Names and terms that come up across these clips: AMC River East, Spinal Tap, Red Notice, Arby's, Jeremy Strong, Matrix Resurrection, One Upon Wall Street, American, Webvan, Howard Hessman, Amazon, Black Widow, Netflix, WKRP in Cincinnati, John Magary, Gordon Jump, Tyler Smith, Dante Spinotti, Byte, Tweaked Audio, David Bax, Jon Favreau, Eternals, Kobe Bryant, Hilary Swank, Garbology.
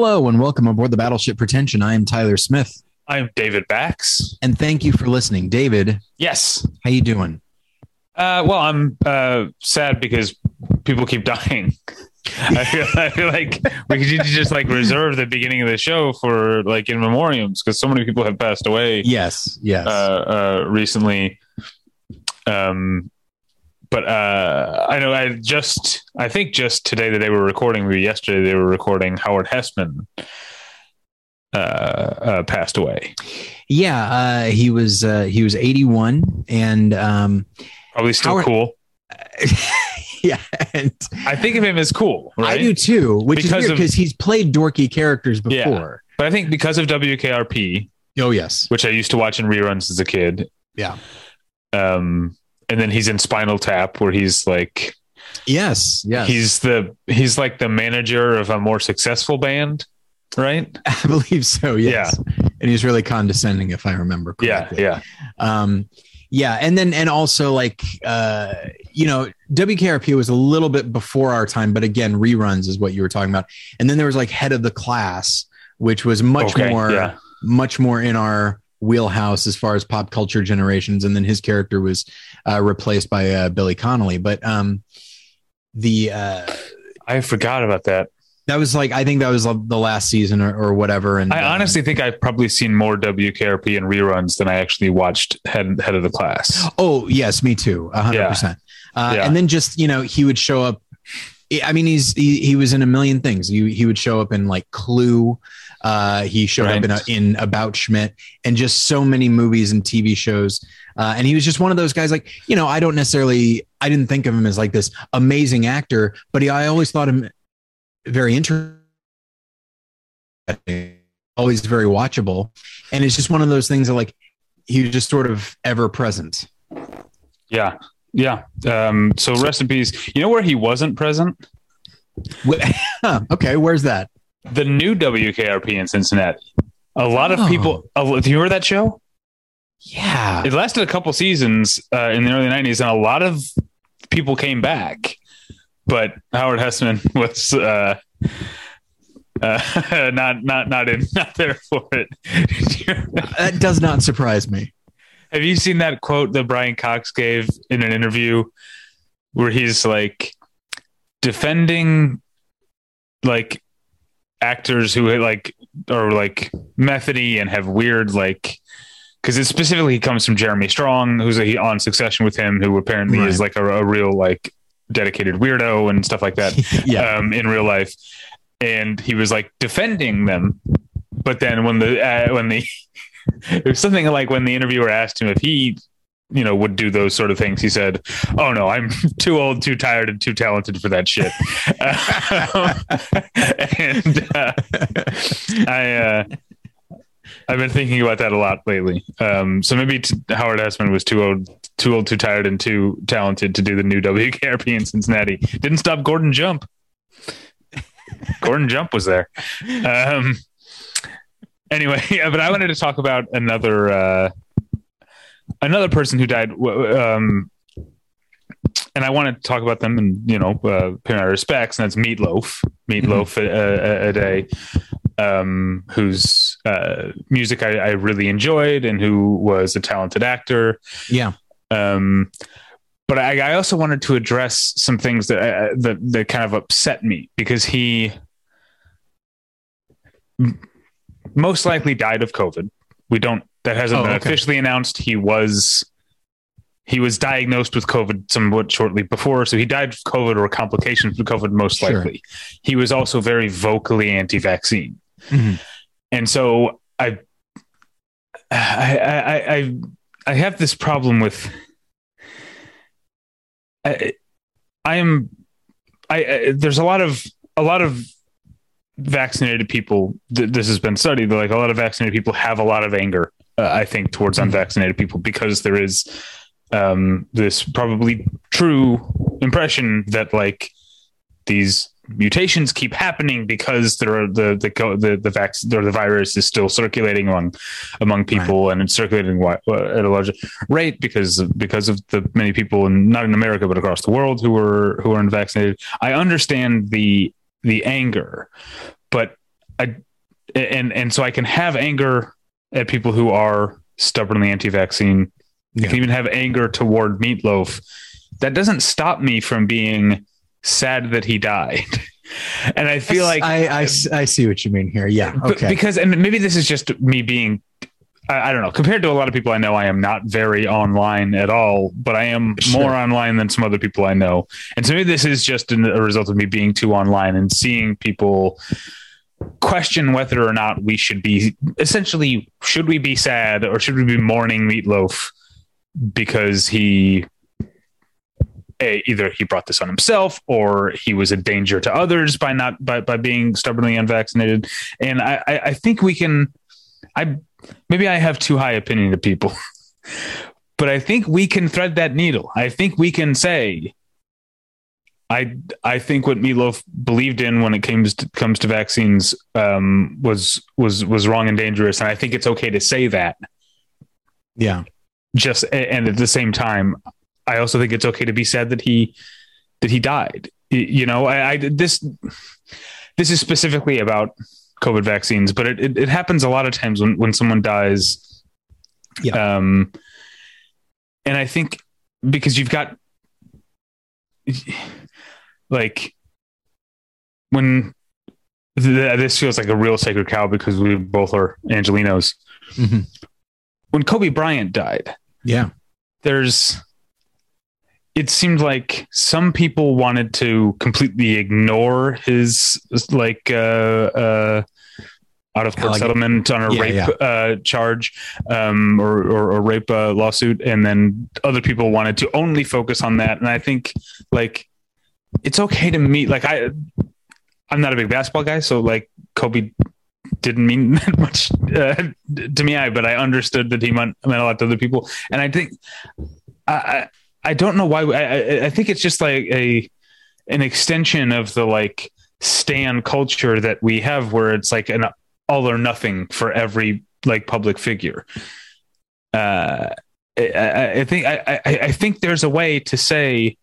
Hello and welcome aboard the Battleship Pretension. I am Tyler Smith. I am David Bax. And thank you for listening. David. Yes. How you doing? Well, I'm sad because people keep dying. I feel like we could just like reserve the beginning of the show for like in memoriams because so many people have passed away. Yes. Yes. Recently. But I know I think today that they were recording, maybe yesterday they were recording, Howard Hessman passed away. Yeah. He was 81 and probably still cool. Yeah. And I think of him as cool. Right? I do too, which is weird because he's played dorky characters before. Yeah, but I think because of WKRP. Oh, yes. Which I used to watch in reruns as a kid. Yeah. And then he's in Spinal Tap where he's like, yes, yes. He's like the manager of a more successful band. Right. I believe so. Yes. Yeah. And he's really condescending if I remember correctly. Yeah. Yeah. Yeah. And also like, WKRP was a little bit before our time, but again, reruns is what you were talking about. And then there was like Head of the Class, which was much more in our wheelhouse as far as pop culture generations. And then his character was replaced by Billy Connolly. But I forgot about that. That was like, I think that was the last season or whatever. And I honestly think I've probably seen more WKRP and reruns than I actually watched Head of the Class. Oh yes. Me too. 100%. Yeah. And then just, he would show up. I mean, he was in a million things. He would show up in like Clue. He showed up in About Schmidt and just so many movies and TV shows. And he was just one of those guys like, I didn't think of him as like this amazing actor, but I always thought him very interesting, always very watchable. And it's just one of those things that like, he was just sort of ever present. Yeah. Yeah. So rest in peace. You know where he wasn't present? Okay. Where's that? The new WKRP in Cincinnati. A lot of people, do you remember that show? Yeah. It lasted a couple seasons in the early 90s and a lot of people came back. But Howard Hessman was not there for it. That does not surprise me. Have you seen that quote that Brian Cox gave in an interview where he's like defending like actors who like are like methody and have weird like, because it specifically comes from Jeremy Strong, who's on Succession with him, who apparently is like a real like dedicated weirdo and stuff like that in real life. And he was like defending them. But then when it was something like when the interviewer asked him if he, would do those sort of things, he said, "Oh no, I'm too old, too tired and too talented for that shit." I've been thinking about that a lot lately. So maybe Howard Hessman was too old, too tired, and too talented to do the new WKRP in Cincinnati. Didn't stop Gordon Jump. Gordon Jump was there. Anyway, yeah, but I wanted to talk about another person who died. And I want to talk about them in, pay my respects. And that's Meatloaf a day. Whose music I really enjoyed and who was a talented actor. Yeah. But I also wanted to address some things that kind of upset me because he most likely died of COVID. That hasn't been officially announced. He was diagnosed with COVID somewhat shortly before. So he died of COVID or complications from COVID, most likely. He was also very vocally anti-vaccine. Mm-hmm. And so I have this problem with there's a lot of vaccinated people. This has been studied. Like a lot of vaccinated people have a lot of anger, I think, towards unvaccinated people because there is this probably true impression that like these mutations keep happening because there are the vaccine or the virus is still circulating among people and it's circulating at a large rate because of the many people not in America, but across the world who are unvaccinated. I understand the anger, but And so I can have anger at people who are stubbornly anti-vaccine. Yeah. I can even have anger toward Meatloaf. That doesn't stop me from being sad that he died. And I feel like I see what you mean here. Yeah. Okay. Because, and maybe this is just me being, I don't know, compared to a lot of people I know, I am not very online at all, but I am more online than some other people I know. And so maybe this is just a result of me being too online and seeing people question whether or not we should be, essentially, should we be sad or should we be mourning Meatloaf because he brought this on himself, or he was a danger to others by being stubbornly unvaccinated. And I think we can, maybe I have too high opinion of people, but I think we can thread that needle. I think we can say, I think what Meatloaf believed in when it comes to vaccines was wrong and dangerous. And I think it's okay to say that. Yeah. And at the same time, I also think it's okay to be sad that he died. You know, this is specifically about COVID vaccines, but it happens a lot of times when someone dies. Yeah. And I think because you've got, like, when this feels like a real sacred cow because we both are Angelinos. Mm-hmm. When Kobe Bryant died, yeah, it seemed like some people wanted to completely ignore his out of court settlement on a rape charge, or a rape lawsuit, and then other people wanted to only focus on that. And I think, like, it's okay to meet. Like, I'm not a big basketball guy, so like Kobe didn't mean that much to me. But I understood that he meant a lot to other people, and I think I don't know why. I think it's just like an extension of the like stan culture that we have, where it's like an all or nothing for every like public figure. I think there's a way to say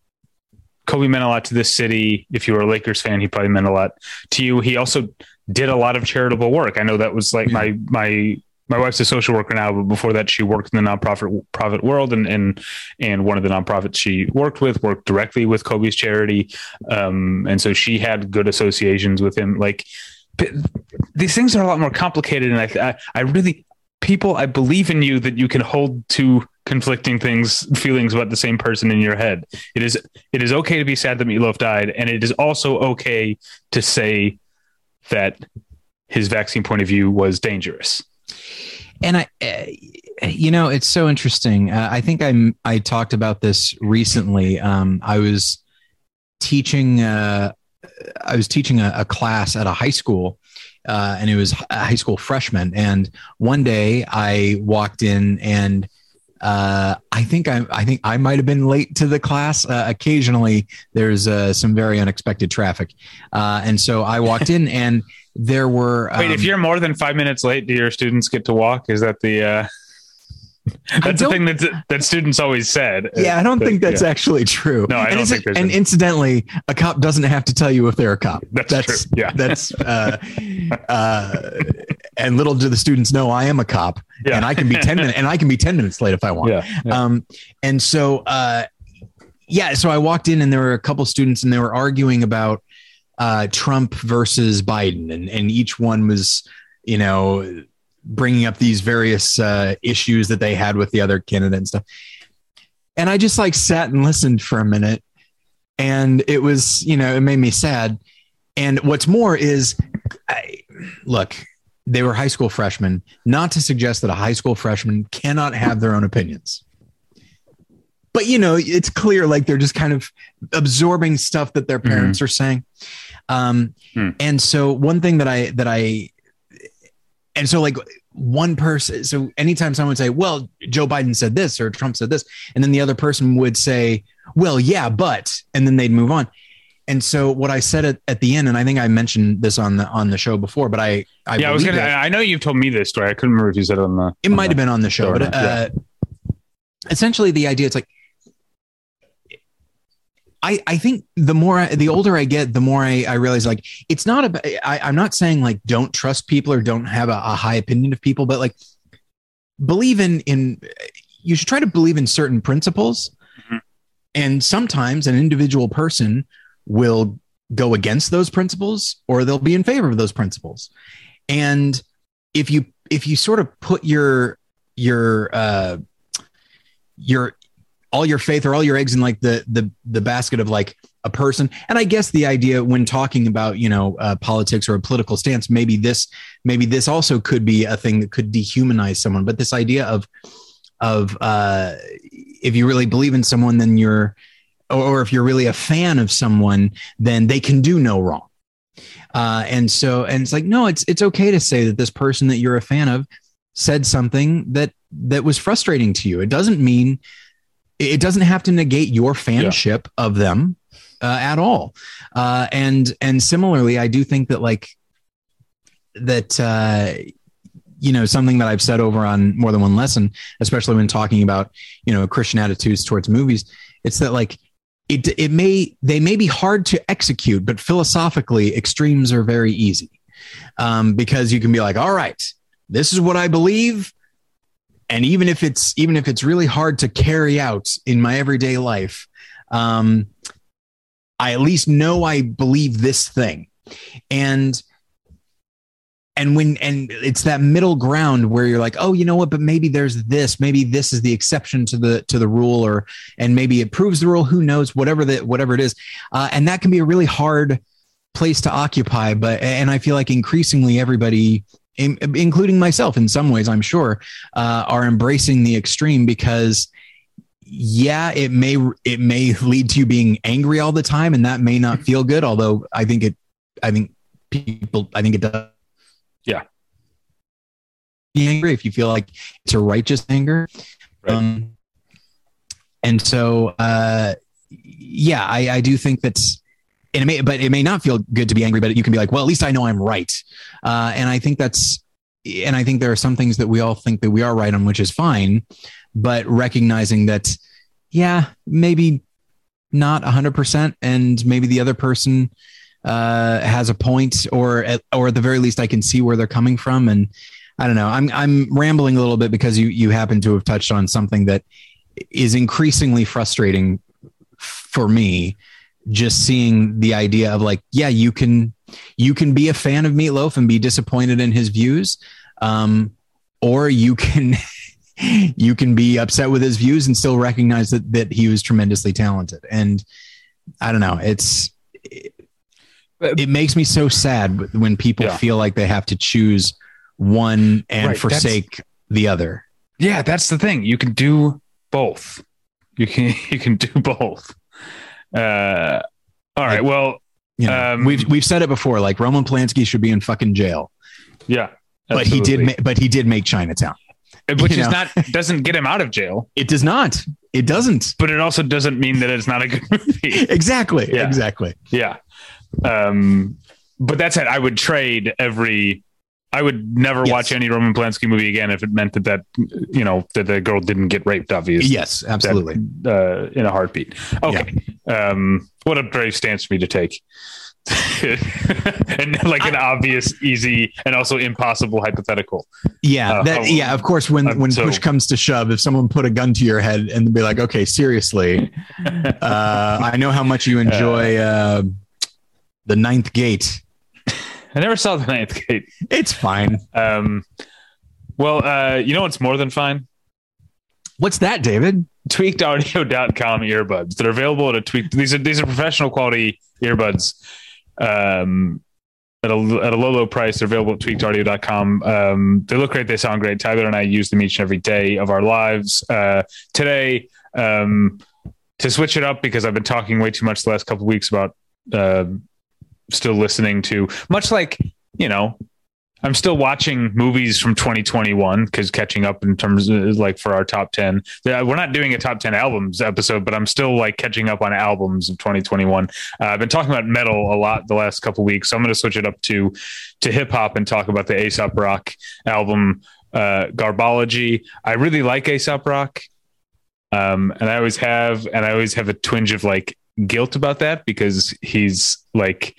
Kobe meant a lot to this city. If you were a Lakers fan, he probably meant a lot to you. He also did a lot of charitable work. I know that was like my wife's a social worker now, but before that she worked in the nonprofit world, and one of the nonprofits she worked directly with Kobe's charity. And so she had good associations with him. Like, these things are a lot more complicated. And I believe in you that you can hold two conflicting feelings about the same person in your head. It is okay to be sad that Meatloaf died. And it is also okay to say that his vaccine point of view was dangerous. And it's so interesting. I think I talked about this recently. I was teaching a class at a high school, and it was a high school freshman. And one day I walked in, and I think I might have been late to the class. Occasionally there's some very unexpected traffic, and so I walked in and. There were. Wait, if you're more than 5 minutes late, do your students get to walk? Is that the? That's the thing that students always said. Yeah, I don't think that's actually true. No, I don't think there's. And incidentally, a cop doesn't have to tell you if they're a cop. That's true. Yeah. That's. And little do the students know I am a cop, and I can be 10 minutes, and I can be 10 minutes late if I want. Yeah, yeah. And so, so I walked in, and there were a couple students, and they were arguing about. Trump versus Biden, and each one was, you know, bringing up these various issues that they had with the other candidate and stuff. And I just like sat and listened for a minute, and it was, you know, it made me sad. And what's more is, they were high school freshmen. Not to suggest that a high school freshman cannot have their own opinions. But, you know, it's clear like they're just kind of absorbing stuff that their parents are saying. And so one thing so anytime someone would say, well, Joe Biden said this or Trump said this, and then the other person would say, well, yeah, but, and then they'd move on. And so what I said at the end, and I think I mentioned this on the show before, but I know you've told me this story. I couldn't remember if you said it it might have been on the show, but essentially the idea, it's like, I think the older I get, the more I realize, like, it's not about, I'm not saying like, don't trust people or don't have a high opinion of people, but like believe in you should try to believe in certain principles. Mm-hmm. And sometimes an individual person will go against those principles or they'll be in favor of those principles. And if you sort of put your all your faith or all your eggs in like the basket of like a person. And I guess the idea when talking about, politics or a political stance, maybe this also could be a thing that could dehumanize someone. But this idea of if you really believe in someone, then or if you're really a fan of someone, then they can do no wrong. And it's like, no, it's okay to say that this person that you're a fan of said something that was frustrating to you. It doesn't have to negate your fanship of them at all. And similarly, I do think that something that I've said over on more than one lesson, especially when talking about, Christian attitudes towards movies, it's that like they may be hard to execute, but philosophically extremes are very easy because you can be like, all right, this is what I believe. And even if it's really hard to carry out in my everyday life, I at least know I believe this thing. And it's that middle ground where you're like, oh, you know what? But maybe there's this. Maybe this is the exception to the rule, and maybe it proves the rule. Who knows? Whatever it is, and that can be a really hard place to occupy. But I feel like increasingly everybody, including myself in some ways, I'm sure, are embracing the extreme because, yeah, it may lead to you being angry all the time, and that may not feel good. Although I think it does. Yeah. Be angry if you feel like it's a righteous anger. Right. I do think that's, and it may not feel good to be angry, but you can be like, well, at least I know I'm right. And I think there are some things that we all think that we are right on, which is fine, but recognizing that, yeah, maybe not 100%. And maybe the other person has a point, or at the very least I can see where they're coming from. And I don't know, I'm rambling a little bit because you happen to have touched on something that is increasingly frustrating for me, just seeing the idea of like, yeah, you can be a fan of Meatloaf and be disappointed in his views. Or you can be upset with his views and still recognize that he was tremendously talented. And I don't know, it makes me so sad when people feel like they have to choose one and forsake the other. Yeah, that's the thing. You can do both. You can do both. All right. Well, we've said it before. Like, Roman Polanski should be in fucking jail. Yeah, absolutely. But he did make Chinatown, which doesn't get him out of jail. It does not. It doesn't. But it also doesn't mean that it's not a good movie. Exactly. Yeah. Exactly. Yeah. But that said, I would trade I would never watch any Roman Polanski movie again if it meant that the girl didn't get raped, obviously. Yes, absolutely. In a heartbeat. Okay. Yeah. What a brave stance for me to take. And like an obvious, easy, and also impossible hypothetical. Yeah. Of course, when push comes to shove, if someone put a gun to your head and be like, okay, seriously, I know how much you enjoy, The Ninth Gate. I never saw The Ninth Gate. It's fine. You know what's more than fine? What's that, David? Tweakedaudio.com earbuds. They're available at a Tweaked. These are professional quality earbuds at a low price. They're available at tweakedaudio.com. They look great. They sound great. Tyler and I use them each and every day of our lives. Today, to switch it up, because I've been talking way too much the last couple of weeks about still listening to, much like, I'm still watching movies from 2021 because catching up in terms of like for our top 10, we're not doing a top 10 albums episode, but I'm still like catching up on albums of 2021. I've been talking about metal a lot the last couple of weeks. So I'm going to switch it up to hip hop and talk about the Aesop Rock album, Garbology. I really like Aesop Rock. And I always have a twinge of like guilt about that because he's like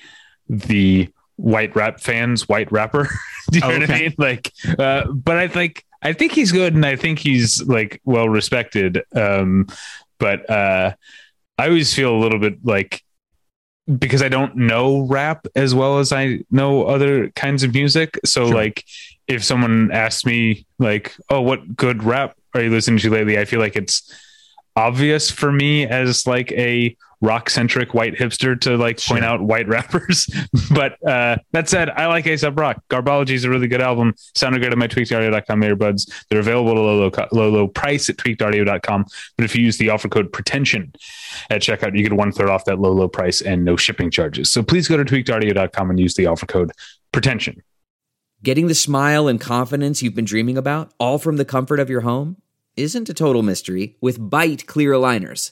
the white rap fans, white rapper. Do you know what I mean? Like, but I think he's good and I think he's like well respected. But I always feel a little bit like, because I don't know rap as well as I know other kinds of music. So like if someone asks me like, oh, what good rap are you listening to lately? I feel like it's obvious for me as like a rock centric white hipster to like point out white rappers. But that said, I like Aesop Rock. Garbology is a really good album. Sounded good at my tweakedaudio.com earbuds. They're available at a low price at tweakedaudio.com. But if you use the offer code pretension at checkout, you get 1/3 off that low price and no shipping charges. So please go to tweakedaudio.com and use the offer code pretension. Getting the smile and confidence you've been dreaming about all from the comfort of your home isn't a total mystery with Byte clear aligners.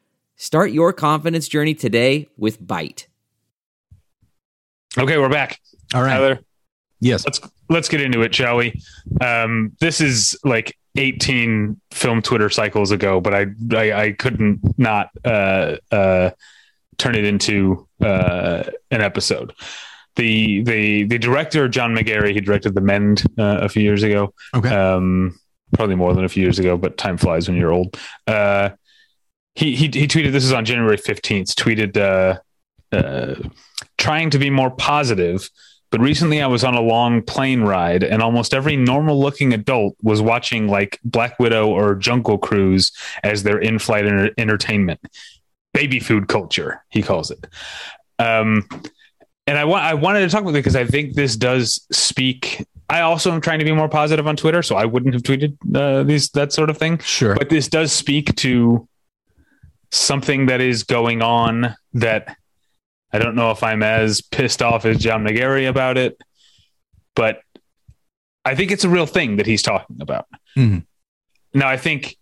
Start your confidence journey today with Byte. Okay, we're back. All right. Tyler, yes. Let's get into it, shall we? This is like 18 film Twitter cycles ago, but I couldn't not turn it into an episode. The director, John Magary, he directed The Mend a few years ago. Okay. Probably more than a few years ago, but time flies when you're old. He tweeted, this is on January 15th, tweeted, trying to be more positive, but recently I was on a long plane ride and almost every normal looking adult was watching like Black Widow or Jungle Cruise as their in-flight entertainment. Baby food culture, he calls it. And I wanted to talk about it because I think this does speak. I also am trying to be more positive on Twitter, so I wouldn't have tweeted that sort of thing. Sure. But this does speak to something that is going on that I don't know if I'm as pissed off as John Magary about it, but I think it's a real thing that he's talking about. Mm-hmm. Now, I think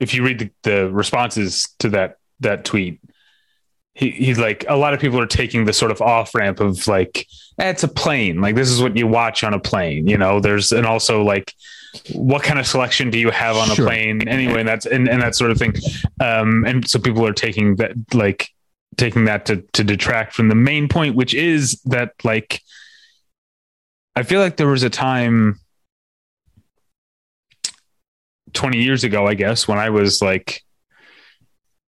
if you read the responses to that tweet, he's like, a lot of people are taking the sort of off ramp of like, it's a plane. Like, this is what you watch on a plane, you know, and also like, what kind of selection do you have on a plane anyway? And that sort of thing. And so people are taking that to detract from the main point, which is that, like, I feel like there was a time 20 years ago, I guess, when I was like,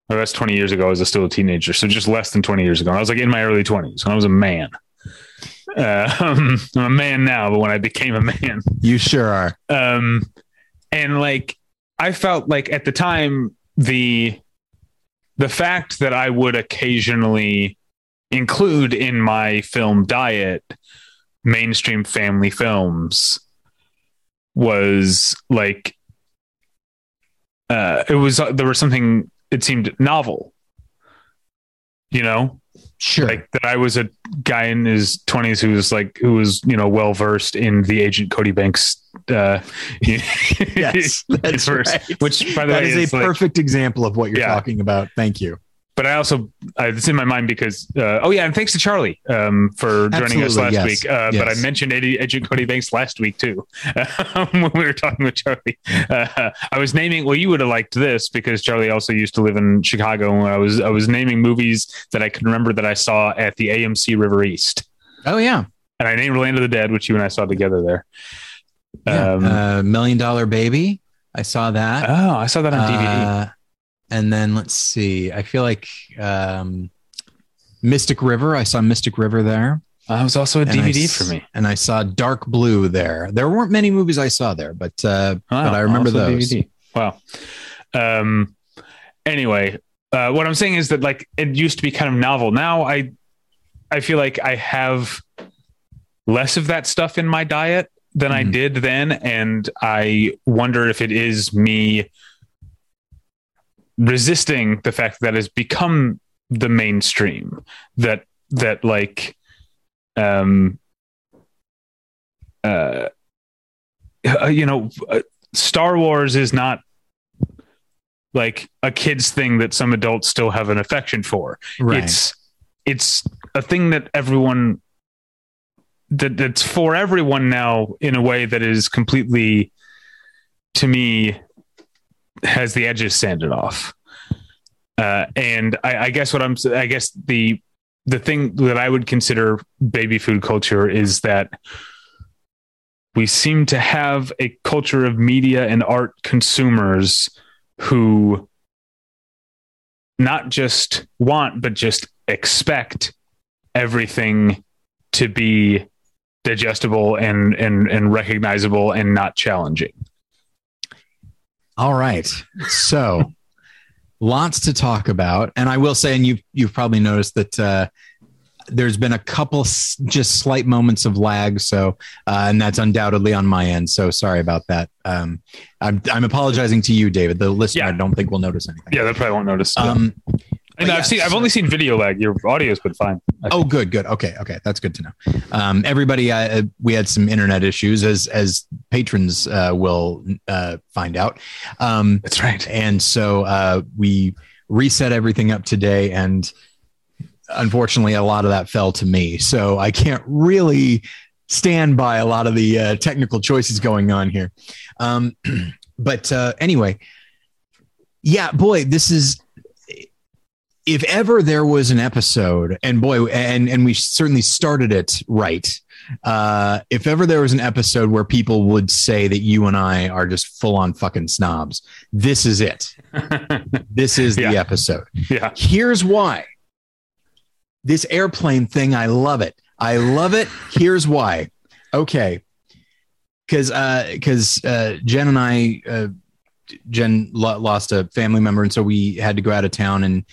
or that's 20 years ago. I was still a teenager. So just less than 20 years ago. I was like in my early 20s when I was a man. I'm a man now, but when I became a man, you sure are. And like, I felt like at the time, the fact that I would occasionally include in my film diet, mainstream family films, was like, there was something, it seemed novel, you know? Sure. Like that I was a guy in his 20s who was, you know, well-versed in the Agent Cody Banks. Yes, that's right. Which, by the way, is a perfect example of what you're talking about. Thank you. But I also, it's in my mind because, and thanks to Charlie for joining us last week. But I mentioned Agent Cody Banks last week, too, when we were talking with Charlie. I was naming, well, you would have liked this because Charlie also used to live in Chicago. And I was naming movies that I could remember that I saw at the AMC River East. Oh, yeah. And I named Land of the Dead, which you and I saw together there. $1 Million Baby. I saw that. Oh, I saw that on DVD. And then let's see, I feel like Mystic River. I saw Mystic River there. That was also a DVD for me. And I saw Dark Blue there. There weren't many movies I saw there, but I remember those. DVD. Wow. Anyway, what I'm saying is that like it used to be kind of novel. Now I feel like I have less of that stuff in my diet than I did then. And I wonder if it is me resisting the fact that has become the mainstream, that that like Star Wars is not like a kid's thing that some adults still have an affection for. Right. It's a thing that everyone that's for everyone now in a way that is completely, to me, has the edges sanded off. And I guess what I guess the thing that I would consider baby food culture is that we seem to have a culture of media and art consumers who not just want, but just expect everything to be digestible and recognizable and not challenging. All right. So lots to talk about. And I will say, and you've probably noticed that, there's been a couple just slight moments of lag. So, and that's undoubtedly on my end. So sorry about that. I'm apologizing to you, David, the listener. Yeah. I don't think we'll notice anything. Yeah. They probably won't notice. And yeah, I've only seen video lag. Your audio's been fine. Oh, good. Okay. That's good to know. Everybody, we had some internet issues as patrons, will, find out. That's right. And so, we reset everything up today, and unfortunately a lot of that fell to me. So I can't really stand by a lot of the technical choices going on here. But anyway, yeah, boy, this is, if ever there was an episode, and boy, and we certainly started it right. If ever there was an episode where people would say that you and I are just full on fucking snobs, this is it. This is the episode. Yeah. Here's why. This airplane thing, I love it. Here's why. Okay. Because Jen and I, Jen lost a family member, and so we had to go out of town, and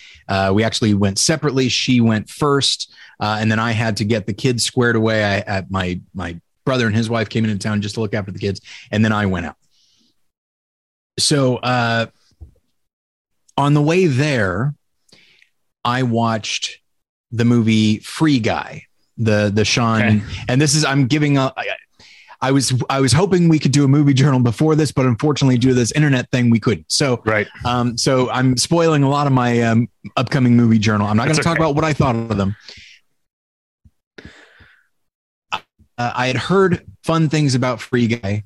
we actually went separately. She went first, and then I had to get the kids squared away. My brother and his wife came into town just to look after the kids, and then I went out. So on the way there, I watched the movie Free Guy, the Sean, okay. And this is, I'm giving a. I was hoping we could do a movie journal before this, but unfortunately due to this internet thing, we couldn't. So, right. So I'm spoiling a lot of my upcoming movie journal. I'm not going to talk about what I thought of them. I had heard fun things about Free Guy.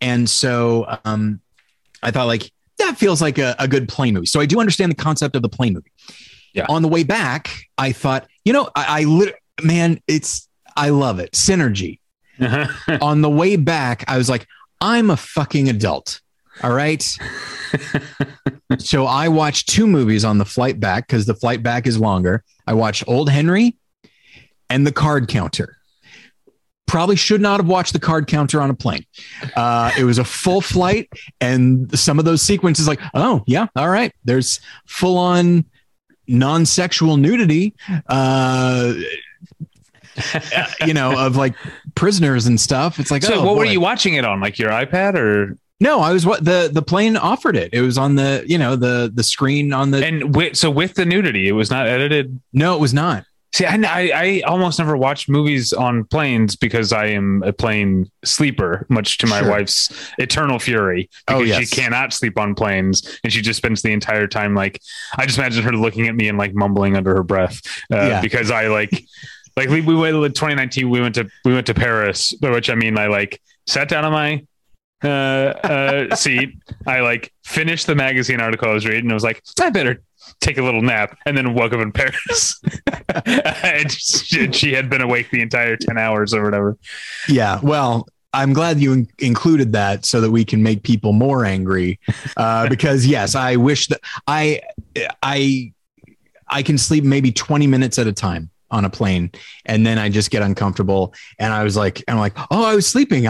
And so I thought, like, that feels like a good plane movie. So I do understand the concept of the plane movie. Yeah. On the way back, I thought, I love it. Synergy. Uh-huh. On the way back, I was like, I'm a fucking adult. All right. So I watched two movies on the flight back, because the flight back is longer. I watched Old Henry and The Card Counter. Probably should not have watched The Card Counter on a plane. It was a full flight. And some of those sequences, like, oh, yeah. All right. There's full on non-sexual nudity. Of like prisoners and stuff. It's like, so what were you watching it on? Like your iPad or? No, I was what the plane offered it. It was on the, the screen on the. And so with the nudity, it was not edited. No, it was not. See, I almost never watch movies on planes because I am a plane sleeper, much to my wife's eternal fury, because she cannot sleep on planes, and she just spends the entire time. Like, I just imagine her looking at me and like mumbling under her breath because I like. Like we waited 2019, we went to Paris, by which I mean, I like sat down on my seat. I like finished the magazine article I was reading, and I was like, I better take a little nap, and then woke up in Paris. And she had been awake the entire 10 hours or whatever. Yeah. Well, I'm glad you included that so that we can make people more angry. Because yes, I wish that I can sleep maybe 20 minutes at a time on a plane, and then I just get uncomfortable, and I'm like, oh, I was sleeping.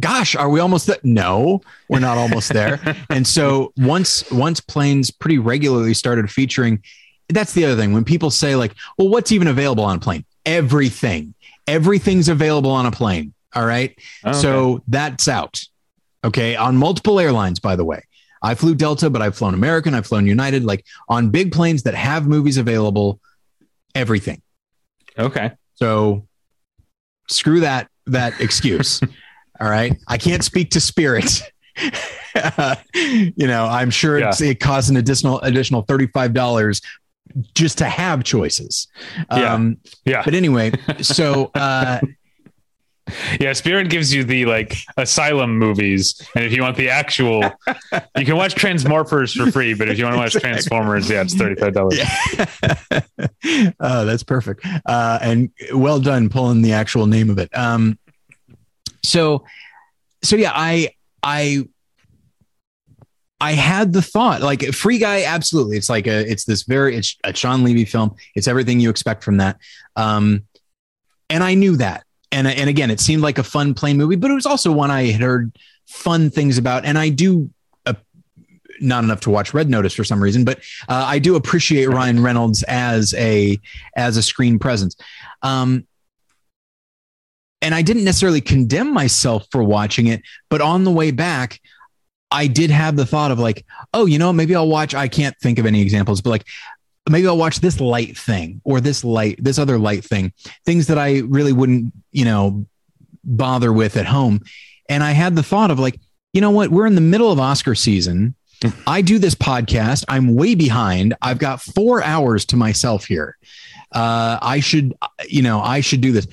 Gosh, are we almost there? No, we're not almost there. And so once planes pretty regularly started featuring, that's the other thing. When people say like, well, what's even available on a plane? Everything's available on a plane. All right. Okay. So that's out. Okay. On multiple airlines, by the way, I flew Delta, but I've flown American. I've flown United, like on big planes that have movies available, everything. Okay. So screw that excuse. All right. I can't speak to Spirit. I'm sure it costs an additional $35 just to have choices. But anyway, so, Spirit gives you the asylum movies. And if you want the actual, you can watch Transmorphers for free, but if you want to watch Transformers, it's $35. Yeah. That's perfect. And well done pulling the actual name of it. I had the thought, Free Guy. Absolutely. It's a Sean Levy film. It's everything you expect from that. And I knew that. And again, it seemed like a fun, plain movie, but it was also one I had heard fun things about. And I do not enough to watch Red Notice for some reason, but I do appreciate Ryan Reynolds as a screen presence. And I didn't necessarily condemn myself for watching it, but on the way back, I did have the thought of maybe I'll watch, I can't think of any examples, but maybe I'll watch this light thing or this other light thing, things that I really wouldn't, bother with at home. And I had the thought of you know what, we're in the middle of Oscar season. I do this podcast. I'm way behind. I've got 4 hours to myself here. I should do this.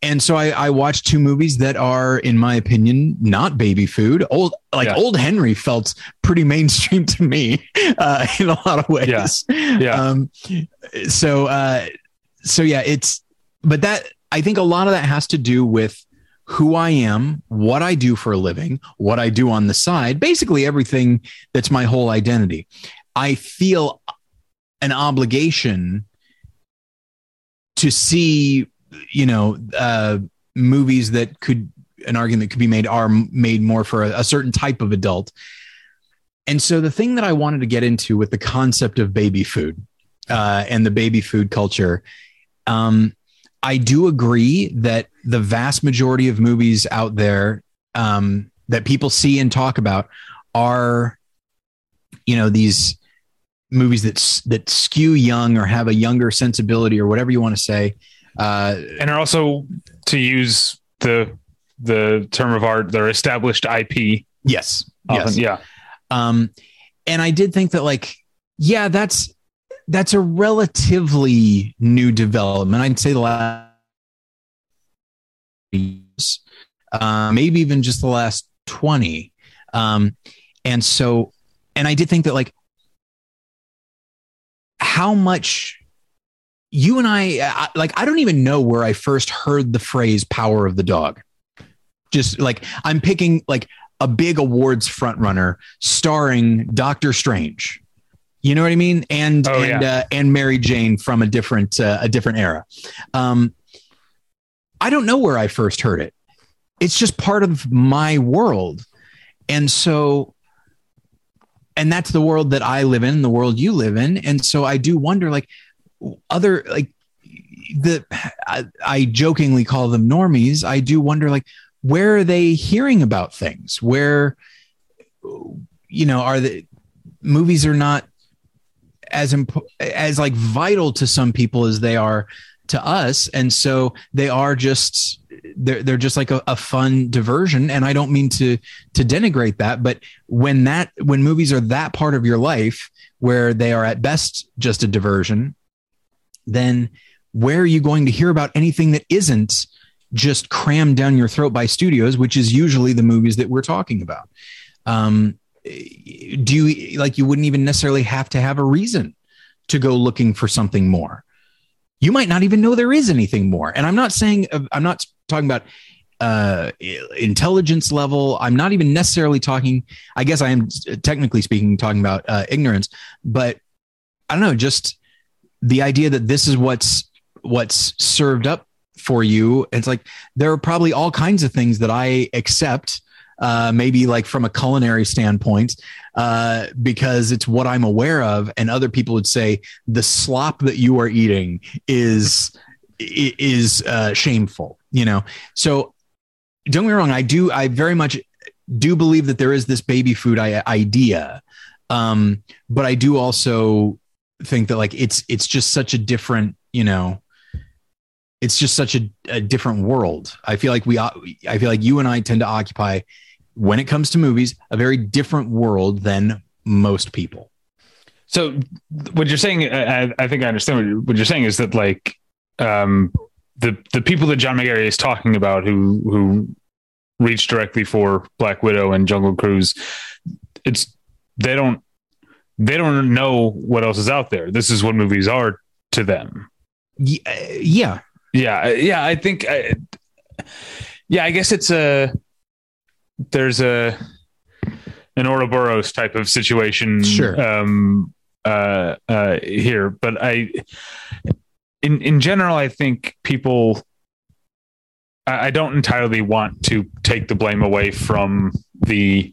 And so I watched two movies that are, in my opinion, not baby food. Old Henry felt pretty mainstream to me in a lot of ways. Yeah. Yeah. I think a lot of that has to do with who I am, what I do for a living, what I do on the side, basically everything that's my whole identity. I feel an obligation to see movies that are made more for a certain type of adult. And so the thing that I wanted to get into with the concept of baby food and the baby food culture, I do agree that the vast majority of movies out there that people see and talk about are, these movies that skew young or have a younger sensibility or whatever you want to say. And are also, to use the term of art, they're established IP. Yes. Often. Yes. Yeah. And I did think that that's a relatively new development. I'd say the last years, maybe even just the last 20. And I did think that how much you and I don't even know where I first heard the phrase power of the dog. Just I'm picking a big awards frontrunner starring Dr. Strange. You know what I mean? And Mary Jane from a different era. I don't know where I first heard it. It's just part of my world. And that's the world that I live in, the world you live in. And so I do wonder, I jokingly call them normies. I do wonder, where are they hearing about things? Where, are the movies are not as vital to some people as they are to us, and so they are just they're just a fun diversion. And I don't mean to denigrate that, but when movies are that part of your life where they are at best just a diversion, then where are you going to hear about anything that isn't just crammed down your throat by studios, which is usually the movies that we're talking about? You wouldn't even necessarily have to have a reason to go looking for something more. You might not even know there is anything more. And I'm not talking about intelligence level. I'm not even necessarily talking, I guess I am technically speaking, talking about ignorance, but I don't know, just the idea that this is what's served up for you. It's there are probably all kinds of things that I accept, maybe from a culinary standpoint, because it's what I'm aware of. And other people would say the slop that you are eating is shameful, so don't get me wrong. I very much do believe that there is this baby food idea. But I do also think that it's just such a different it's just such a different world. I feel like you and I tend to occupy, when it comes to movies, a very different world than most people. So what you're saying, I think I understand what you're saying, is that like the people that John Magary is talking about who reach directly for Black Widow and Jungle Cruise, they don't know what else is out there. This is what movies are to them. Yeah. I guess it's there's an Ouroboros type of situation. Sure. Here, but in general, I think people, I don't entirely want to take the blame away from the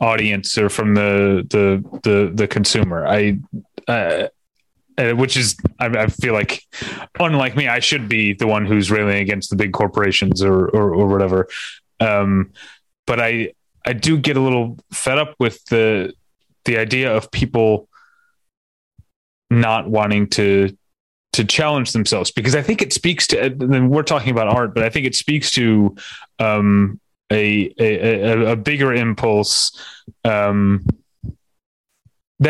audience or from the consumer. I feel like, unlike me, I should be the one who's railing against the big corporations or whatever. But I do get a little fed up with the idea of people not wanting to challenge themselves, because I think it speaks to, and we're talking about art, but I think it speaks to a bigger impulse that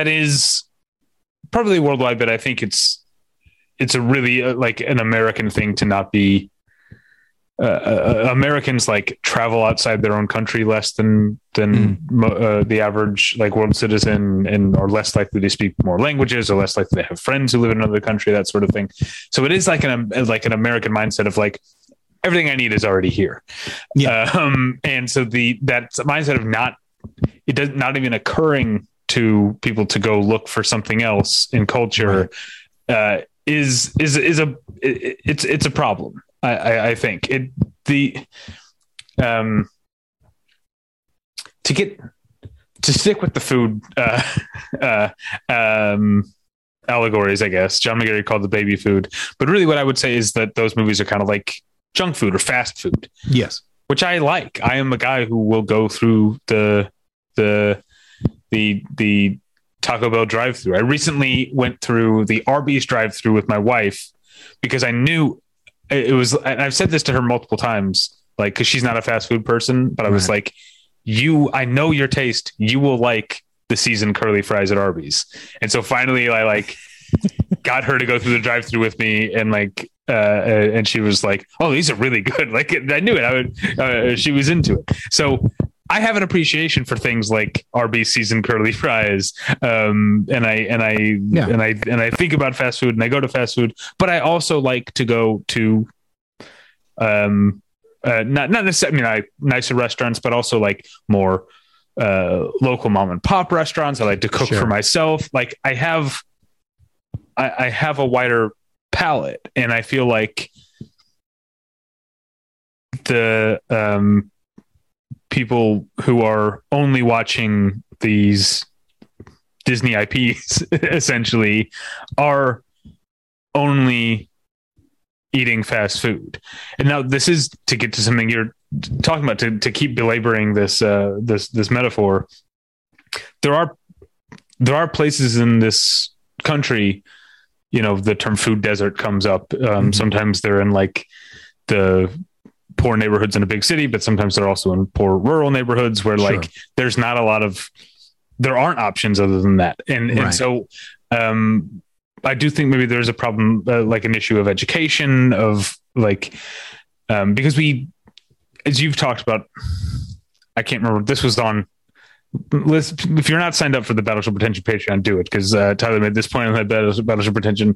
is probably worldwide, but I think it's a really like an American thing to not be. Americans like travel outside their own country less than the average like world citizen, and are less likely to speak more languages, or less likely to have friends who live in another country, that sort of thing. So it is like an American mindset of like, everything I need is already here. Yeah. And so that mindset of not even occurring to people to go look for something else in culture, right, it's a problem. I think to stick with the food allegories, I guess John Magary called the baby food, but really what I would say is that those movies are kind of like junk food or fast food. Yes, which I like. I am a guy who will go through the Taco Bell drive-thru. I recently went through the Arby's drive-thru with my wife because I knew. It was, and I've said this to her multiple times, like, because she's not a fast food person, but I was like, I know your taste. You will like the seasoned curly fries at Arby's. And so finally I like got her to go through the drive-thru with me, and like, and she was like, oh, these are really good. Like, I knew it. She was into it. So I have an appreciation for things like Arby's seasoned curly fries. And I think about fast food, and I go to fast food, but I also like to go to, not necessarily nicer restaurants, but also like more, local mom and pop restaurants. I like to cook for myself. Like I have a wider palate, and I feel like the, people who are only watching these Disney IPs essentially are only eating fast food. And now this is to get to something you're talking about, to keep belaboring this, this metaphor. There are places in this country, you know, the term food desert comes up. Sometimes they're in like the poor neighborhoods in a big city, but sometimes they're also in poor rural neighborhoods where like there's not a lot of, there aren't options other than that. And so I do think maybe there's a problem, like an issue of education, of like, because as you've talked about, I can't remember, this was on, if you're not signed up for the Battleship Retention Patreon, do it. Cause Tyler made this point on the Battleship Retention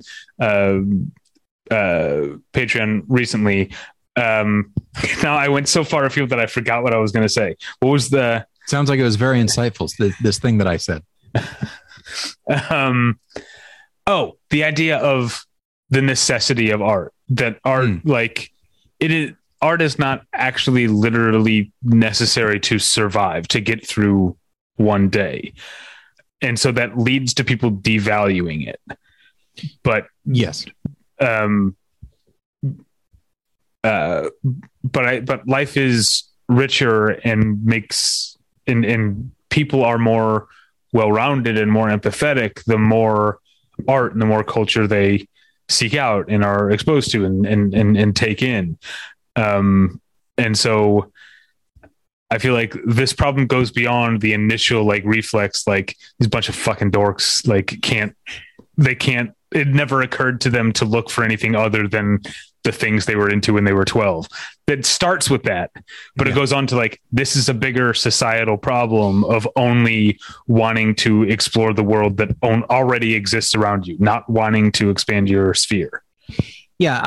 Patreon recently. Now I went so far afield that I forgot what I was going to say. What was the? Sounds like it was very insightful. This thing that I said. The idea of the necessity of art. That art, like it is. Art is not actually literally necessary to survive, to get through one day, and so that leads to people devaluing it. But yes. But life is richer and makes, and people are more well-rounded and more empathetic, the more art and the more culture they seek out and are exposed to and take in. And so I feel like this problem goes beyond the initial like reflex, like these bunch of fucking dorks, like they can't, it never occurred to them to look for anything other than the things they were into when they were 12. That starts with that, but yeah. It goes on to like, this is a bigger societal problem of only wanting to explore the world that already exists around you, not wanting to expand your sphere. Yeah.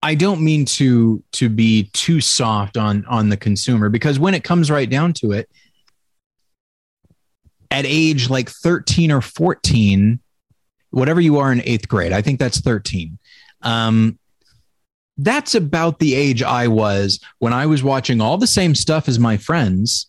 I don't mean to be too soft on the consumer, because when it comes right down to it, at age like 13 or 14, whatever you are in eighth grade, I think that's 13. That's about the age I was when I was watching all the same stuff as my friends.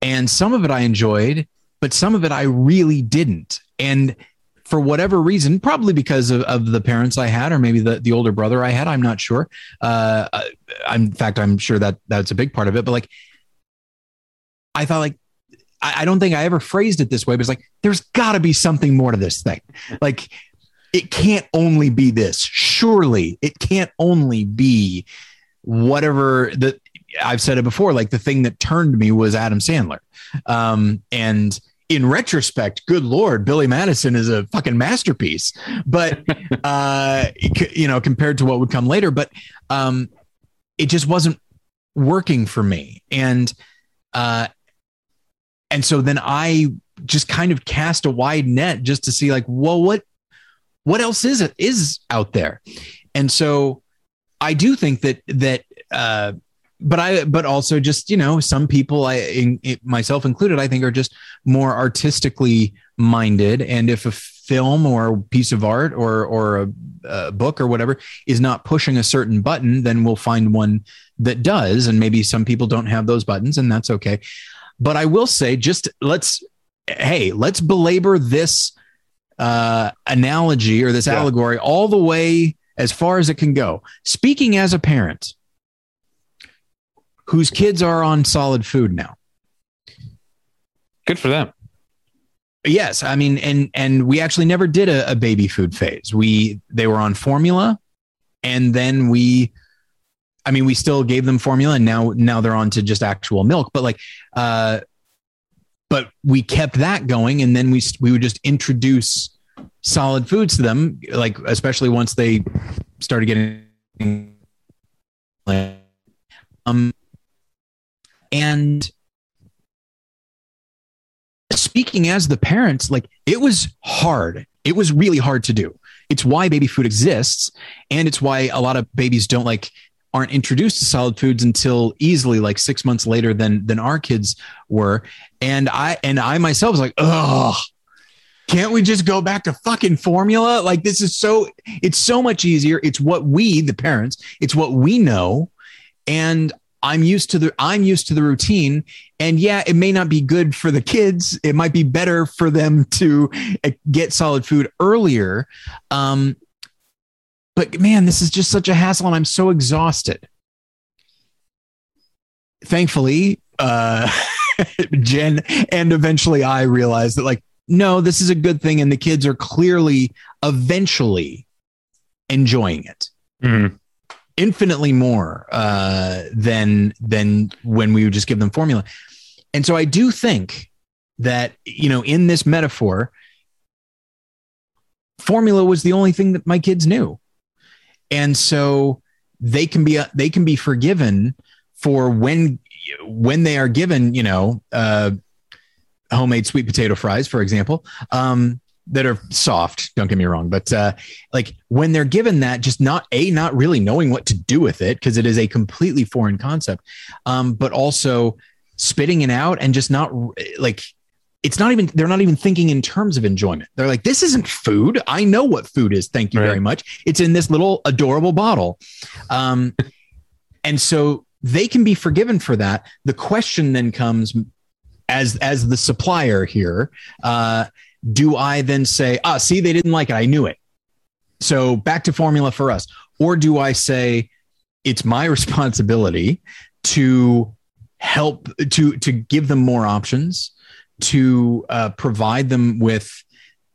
And some of it I enjoyed, but some of it I really didn't. And for whatever reason, probably because of the parents I had, or maybe the older brother I had, I'm not sure. I'm sure that that's a big part of it. But like, I thought like, I don't think I ever phrased it this way, but it's like, there's gotta be something more to this thing. Like, it can't only be this. Surely it can't only be whatever the, I've said it before, like the thing that turned me was Adam Sandler. And in retrospect, good Lord, Billy Madison is a fucking masterpiece, but, you know, compared to what would come later, but, it just wasn't working for me. And so then I just kind of cast a wide net just to see like, well, what else is out there? And so I do think but also just, you know, some people myself included, I think are just more artistically minded. And if a film or a piece of art or a book or whatever is not pushing a certain button, then we'll find one that does. And maybe some people don't have those buttons, and that's okay. But I will say, just let's belabor this analogy or this allegory all the way as far as it can go. Speaking as a parent whose kids are on solid food now. Good for them. Yes. I mean, and we actually never did a baby food phase. They were on formula, and then we still gave them formula, and now they're on to just actual milk, but like, but we kept that going. And then we would just introduce solid foods to them. Like, especially once they started getting, and speaking as the parents, like, it was hard. It was really hard to do. It's why baby food exists. And it's why a lot of babies aren't introduced to solid foods until easily like 6 months later than our kids were. And I myself was like, oh, can't we just go back to fucking formula? Like, this is it's so much easier. It's what the parents, it's what we know. And I'm used to the routine, and yeah, it may not be good for the kids. It might be better for them to get solid food earlier. But man, this is just such a hassle, and I'm so exhausted. Thankfully, Jen and eventually I realized that, like, no, this is a good thing, and the kids are clearly eventually enjoying it infinitely more than when we would just give them formula. And so I do think that, you know, in this metaphor, formula was the only thing that my kids knew. And so they can be forgiven for when they are given, you know, homemade sweet potato fries, for example, that are soft. Don't get me wrong. But like, when they're given that, just not really knowing what to do with it, because it is a completely foreign concept, but also spitting it out and just not like, they're not even thinking in terms of enjoyment. They're like, this isn't food. I know what food is. Thank you very much. It's in this little adorable bottle. And so they can be forgiven for that. The question then comes, as the supplier here, do I then say, see, they didn't like it. I knew it. So back to formula for us. Or do I say, it's my responsibility to help to give them more options, to provide them with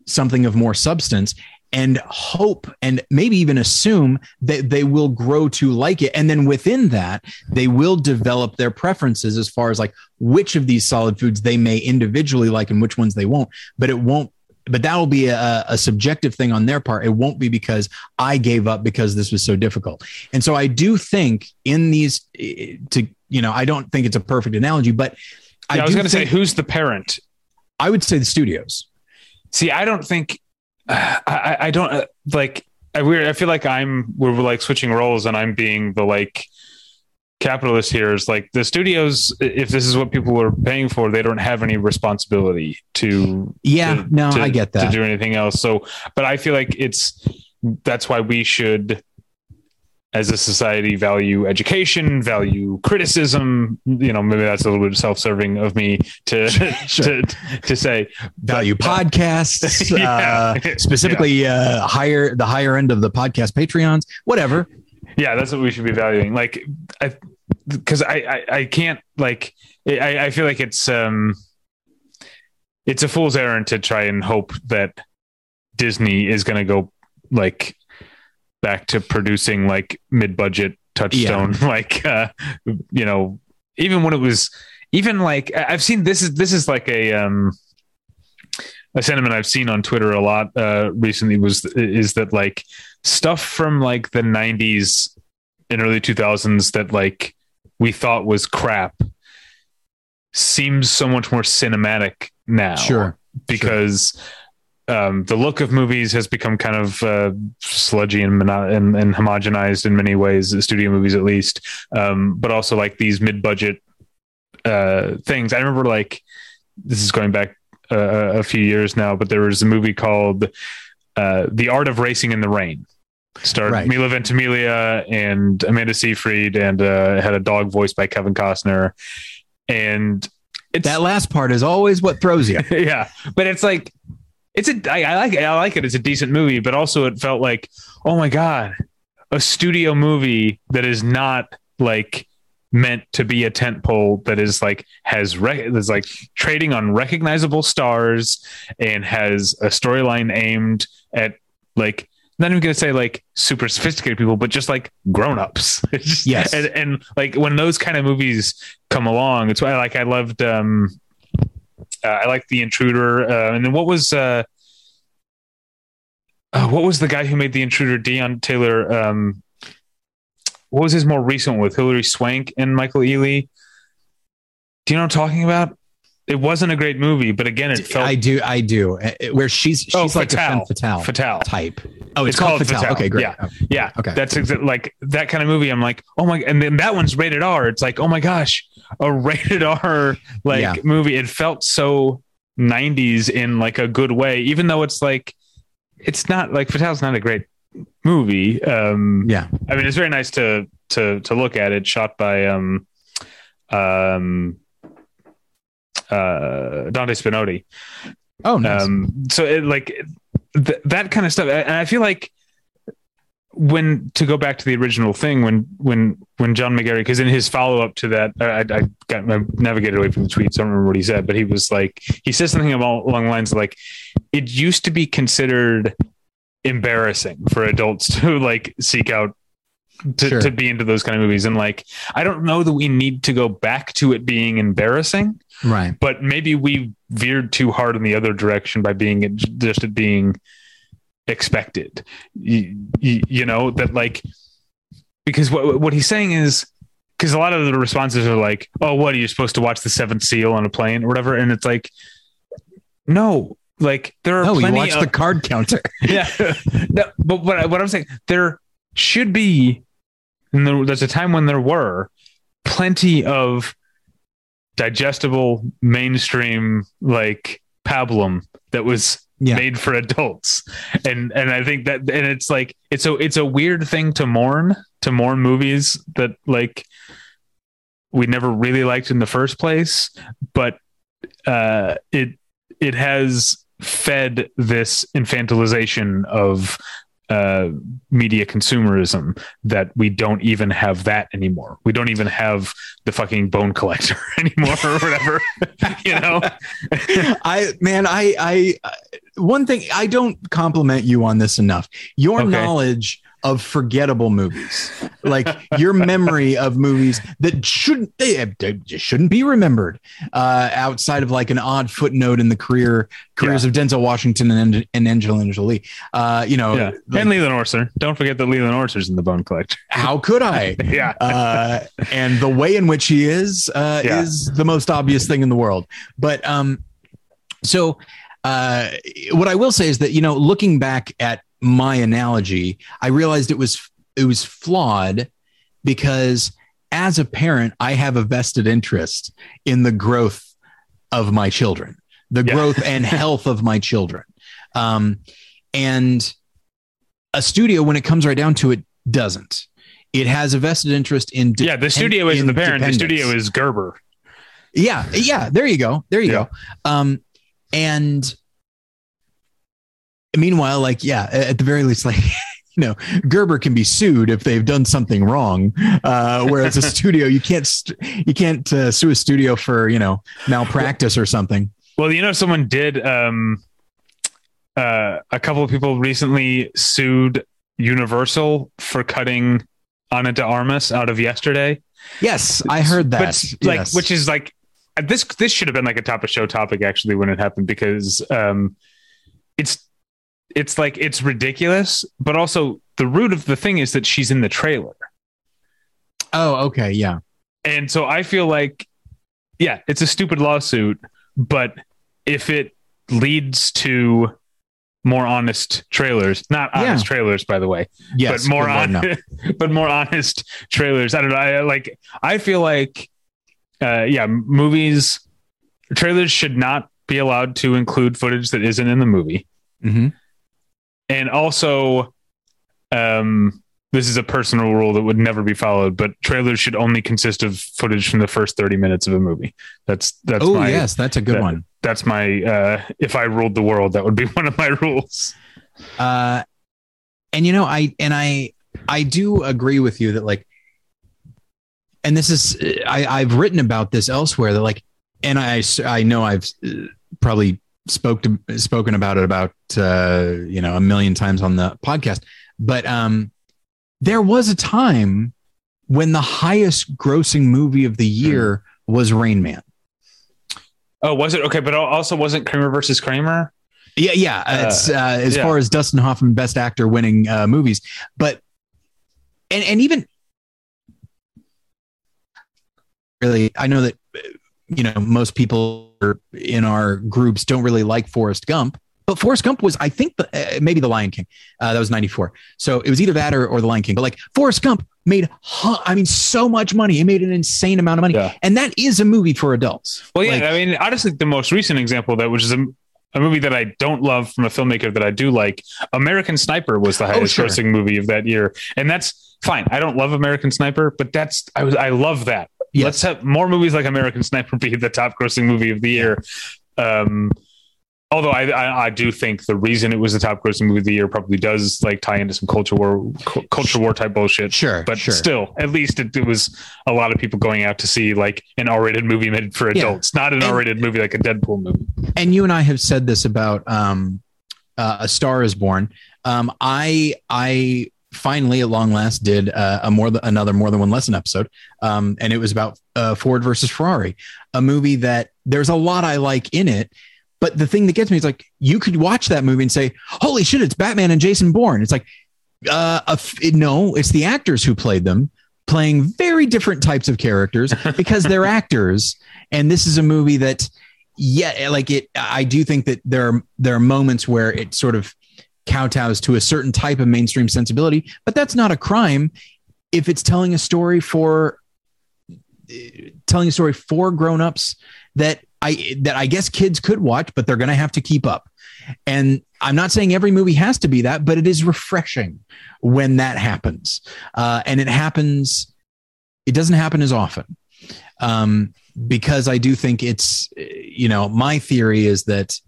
something of more substance, and hope and maybe even assume that they will grow to like it. And then within that, they will develop their preferences as far as like which of these solid foods they may individually like and which ones they won't. But it won't. But that will be a subjective thing on their part. It won't be because I gave up because this was so difficult. And so I do think in these I don't think it's a perfect analogy, but I was going to say, who's the parent? I would say the studios. See, I don't think I feel like we're like switching roles and I'm being the like capitalist here is like the studios. If this is what people are paying for, they don't have any responsibility to. Yeah, I get that. To do anything else. So, but I feel like that's why we should, as a society, value education, value criticism. You know, maybe that's a little bit self-serving of me to sure. to say value podcasts, specifically the higher end of the podcast Patreons, whatever. Yeah, that's what we should be valuing. Like, because I can't like I feel like it's a fool's errand to try and hope that Disney is going to go like back to producing like mid-budget touchstone even when it was even like I've seen this is like a sentiment I've seen on Twitter a lot recently is that like stuff from like the 90s and early 2000s that like we thought was crap seems so much more cinematic now. Sure. Because the look of movies has become kind of sludgy and homogenized in many ways, studio movies at least. But also like these mid-budget things. I remember like, this is going back a few years now, but there was a movie called The Art of Racing in the Rain. Starred Mila Ventimiglia and Amanda Seyfried and had a dog voiced by Kevin Costner. And that last part is always what throws you. Yeah. But it's like, I like it. It's a decent movie, but also it felt like, oh my God, a studio movie that is not like meant to be a tentpole that is like that's like trading on recognizable stars and has a storyline aimed at like, not even going to say like super sophisticated people, but just like grownups. Yes. And like when those kind of movies come along, it's why like I loved, I liked The Intruder. And then what was the guy who made The Intruder, Deion Taylor? What was his more recent one with Hilary Swank and Michael Ealy? Do you know what I'm talking about? It wasn't a great movie, but again, it felt... I do. Where she's like a femme fatale type. Oh, it's called Fatale. Okay, great. Yeah. Okay. That's like that kind of movie. I'm like, oh my... And then that one's rated R. It's like, oh my gosh, a rated R movie. It felt so 90s in like a good way, even though it's like... It's not like... Fatale's not a great movie. I mean, it's very nice to look at it. Shot by... Dante Spinotti. Oh, nice. So it, like that kind of stuff. And I feel like when to go back to the original thing, when John Magary, because in his follow up to that, I navigated away from the tweets. I don't remember what he said, but he was like, he said something along the lines of like, it used to be considered embarrassing for adults to like seek out to be into those kind of movies. And like, I don't know that we need to go back to it being embarrassing. Right. But maybe we veered too hard in the other direction by being just at being expected, you know, that like, because what he's saying is, because a lot of the responses are like, oh, what are you supposed to watch The Seventh Seal on a plane or whatever? And it's like, no, like there are plenty you watch The Card Counter. Yeah. No, but what I'm saying, there should be, and there's a time when there were plenty of digestible mainstream like pablum that was made for adults, and I think that, and it's like it's a weird thing to mourn movies that like we never really liked in the first place, but it has fed this infantilization of media consumerism that we don't even have that anymore. We don't even have the fucking Bone Collector anymore or whatever, you know? I, man, I one thing, I don't compliment you on this enough. Your knowledge of forgettable movies, like your memory of movies that shouldn't, they just shouldn't be remembered outside of like an odd footnote in the careers of Denzel Washington and Angelina Jolie. And Leland Orser. Don't forget that Leland Orser's in The Bone Collector. How could I? And the way in which he is the most obvious thing in the world. But so what I will say is that, looking back at my analogy, I realized it was flawed because as a parent, I have a vested interest in the growth of my children, growth and health of my children. And a studio, when it comes right down to it, doesn't. It has a vested interest in. The studio isn't the parent. The studio is Gerber. Yeah. Yeah. There you go. There you go. And meanwhile, at the very least, Gerber can be sued if they've done something wrong. Whereas a studio, you can't sue a studio for, malpractice or something. Well, someone did, a couple of people recently sued Universal for cutting Ana de Armas out of Yesterday. Yes, I heard that. But, which is this should have been a top of show topic actually when it happened, because it's ridiculous, but also the root of the thing is that she's in the trailer. Oh, okay. Yeah. And so I feel it's a stupid lawsuit, but if it leads to more honest trailers, not honest trailers, by the way, yes, but more honest trailers. I don't know. I feel movies, trailers should not be allowed to include footage that isn't in the movie. Mm-hmm. And also, this is a personal rule that would never be followed, but trailers should only consist of footage from the first 30 minutes of a movie. That's a good one. That's my, if I ruled the world, that would be one of my rules. I do agree with you that and this is, I've written about this elsewhere that I know I've probably spoken about it about, a million times on the podcast, but there was a time when the highest grossing movie of the year was Rain Man. Oh, was it? Okay. But also wasn't Kramer versus Kramer. Yeah. Yeah. It's as far as Dustin Hoffman, best actor winning movies, but, and even, really, I know that, most people in our groups don't really like Forrest Gump, but Forrest Gump was, I think, maybe The Lion King. That was 94. So it was either that or The Lion King. But Forrest Gump made, so much money. It made an insane amount of money. Yeah. And that is a movie for adults. Well, yeah. Honestly, the most recent example of that, which is a movie that I don't love from a filmmaker that I do like, American Sniper was the highest grossing movie of that year. And that's fine. I don't love American Sniper, but I love that. Yes. Let's have more movies like American Sniper be the top grossing movie of the year. Although I do think the reason it was the top grossing movie of the year probably does tie into some culture war type bullshit. Sure. But still, at least it was a lot of people going out to see an R-rated movie made for adults, not an R-rated movie like a Deadpool movie. And you and I have said this about A Star Is Born. I finally, at long last, did another More Than One Lesson episode, and it was about Ford versus Ferrari, a movie that there's a lot I like in it, but the thing that gets me is you could watch that movie and say, "Holy shit, it's Batman and Jason Bourne." It's no, it's the actors who played them playing very different types of characters because they're actors, and this is a movie that, it. I do think that there are moments where it sort of kowtows to a certain type of mainstream sensibility, but that's not a crime if it's telling a story for grown-ups that I guess kids could watch, but they're going to have to keep up. And I'm not saying every movie has to be that, but it is refreshing when that happens. And it doesn't happen as often. Because I do think it's, my theory is that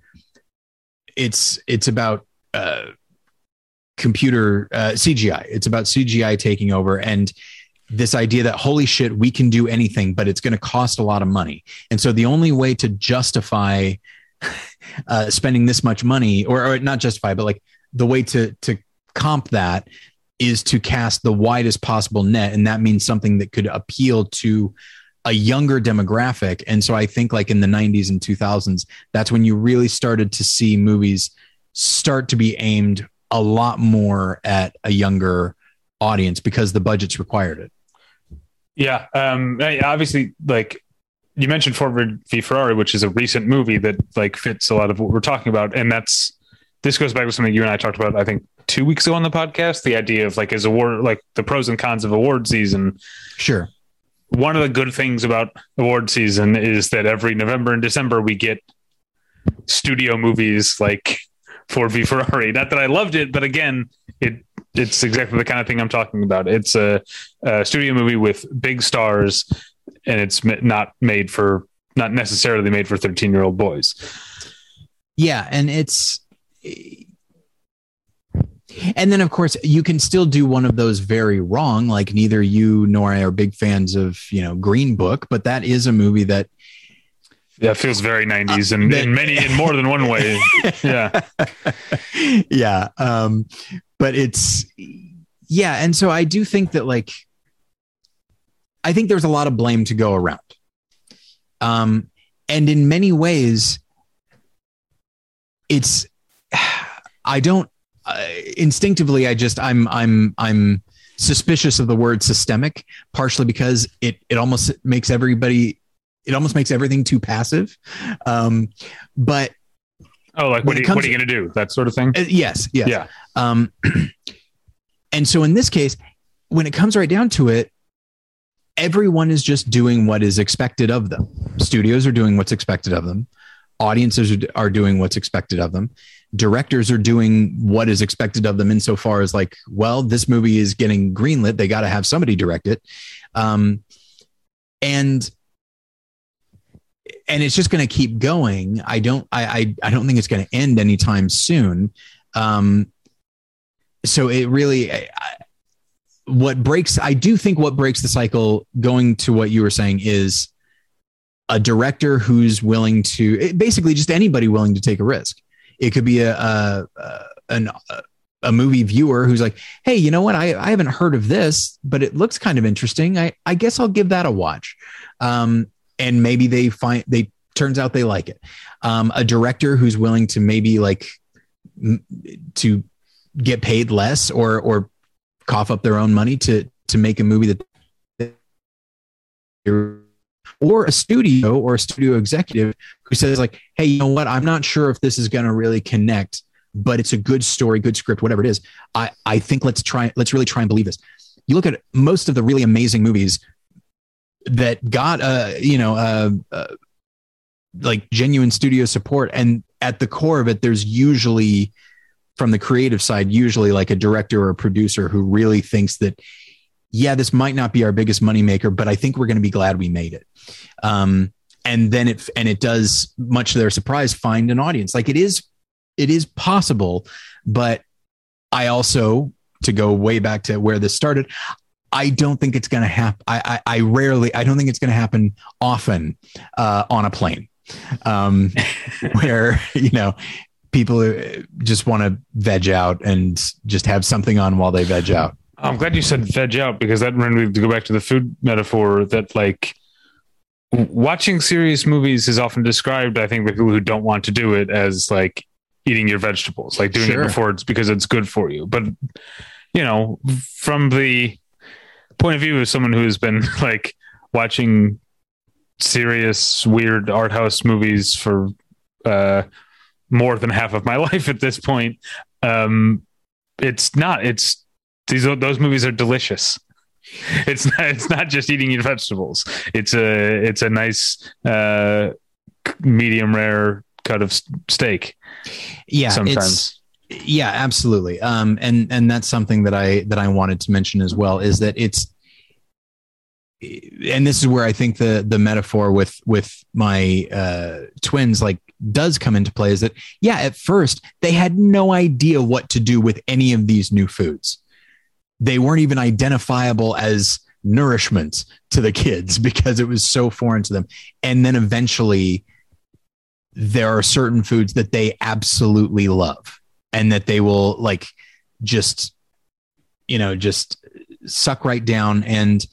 it's about computer CGI. It's about CGI taking over, and this idea that holy shit, we can do anything, but it's going to cost a lot of money. And so the only way to justify spending this much money, or not justify, but like the way to comp that is to cast the widest possible net. And that means something that could appeal to a younger demographic. And so I think like in the 90s and 2000s, that's when you really started to see movies start to be aimed a lot more at a younger audience because the budgets required it. Yeah. Obviously, like you mentioned Ford v Ferrari, which is a recent movie that like fits a lot of what we're talking about. And this goes back to something you and I talked about, I think 2 weeks ago on the podcast, the idea of like the pros and cons of award season. Sure. One of the good things about award season is that every November and December we get studio movies like Ford v Ferrari. Not that I loved it, but again, it's exactly the kind of thing I'm talking about. It's a studio movie with big stars, and it's not necessarily made for 13-year-old boys. Yeah, and it's. And then, of course, you can still do one of those very wrong, like neither you nor I are big fans of, Green Book, but that is a movie that. Yeah, it feels very 90s in more than one way. Yeah. Yeah. But it's. Yeah. And so I do think that I think there's a lot of blame to go around. And in many ways. It's. Instinctively, I'm suspicious of the word systemic, partially because it almost makes everything too passive. But. Oh, like, what are you going to do? That sort of thing. Yes. Yeah. And so in this case, when it comes right down to it, everyone is just doing what is expected of them. Studios are doing what's expected of them. Audiences are doing what's expected of them. Directors are doing what is expected of them insofar as this movie is getting greenlit. They got to have somebody direct it. And it's just going to keep going. I don't think it's going to end anytime soon. So it really, what breaks the cycle, going to what you were saying, is a director who's willing to, basically just anybody willing to take a risk. It could be a movie viewer who's like, hey, you know what? I haven't heard of this, but it looks kind of interesting. I guess I'll give that a watch. And maybe turns out they like it. A director who's willing to maybe to get paid less or cough up their own money to make a movie or a studio executive who says hey, you know what? I'm not sure if this is going to really connect, but it's a good story, good script, whatever it is. I think let's really try and believe this. You look at most of the really amazing movies that got genuine studio support, and at the core of it, there's usually, from the creative side, a director or a producer who really thinks that, yeah, this might not be our biggest moneymaker, but I think we're going to be glad we made it. And then it does, much to their surprise, find an audience. It is possible, but I also, to go way back to where this started, I don't think it's going to happen. I don't think it's going to happen often on a plane where, people just want to veg out and just have something on while they veg out. I'm glad you said veg out, because that reminded me to go back to the food metaphor that watching serious movies is often described, I think, by people who don't want to do it, as eating your vegetables, doing it before it's because it's good for you. But, from the point of view of someone who has been watching serious, weird art house movies for more than half of my life at this point, those movies are delicious. It's not just eating your vegetables. It's a nice medium rare cut of steak. Yeah, sometimes. Yeah, absolutely. And that's something that I wanted to mention as well, is that and this is where I think the metaphor with my twins does come into play, is that, yeah, at first they had no idea what to do with any of these new foods. They weren't even identifiable as nourishment to the kids because it was so foreign to them. And then eventually there are certain foods that they absolutely love and that they will like just, you know, just suck right down. And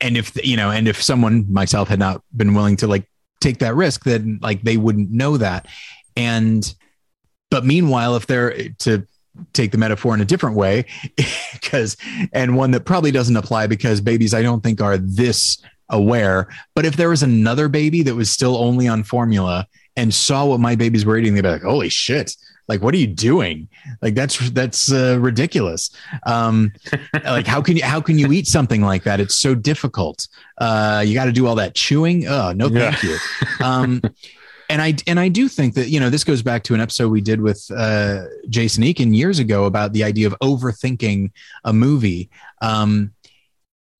if, you know, and if someone, myself, had not been willing to like take that risk, then like they wouldn't know that. And, but meanwhile, if they're to take the metaphor in a different way, because, and one that probably doesn't apply because babies, I don't think, are this aware, but if there was another baby that was still only on formula and saw what my babies were eating, they'd be like, holy shit. Like, what are you doing? Like, that's ridiculous. Like, how can you eat something like that? It's so difficult. You got to do all that chewing. Oh, no, thank you. And I do think that, you know, this goes back to an episode we did with Jason Eakin years ago about the idea of overthinking a movie. And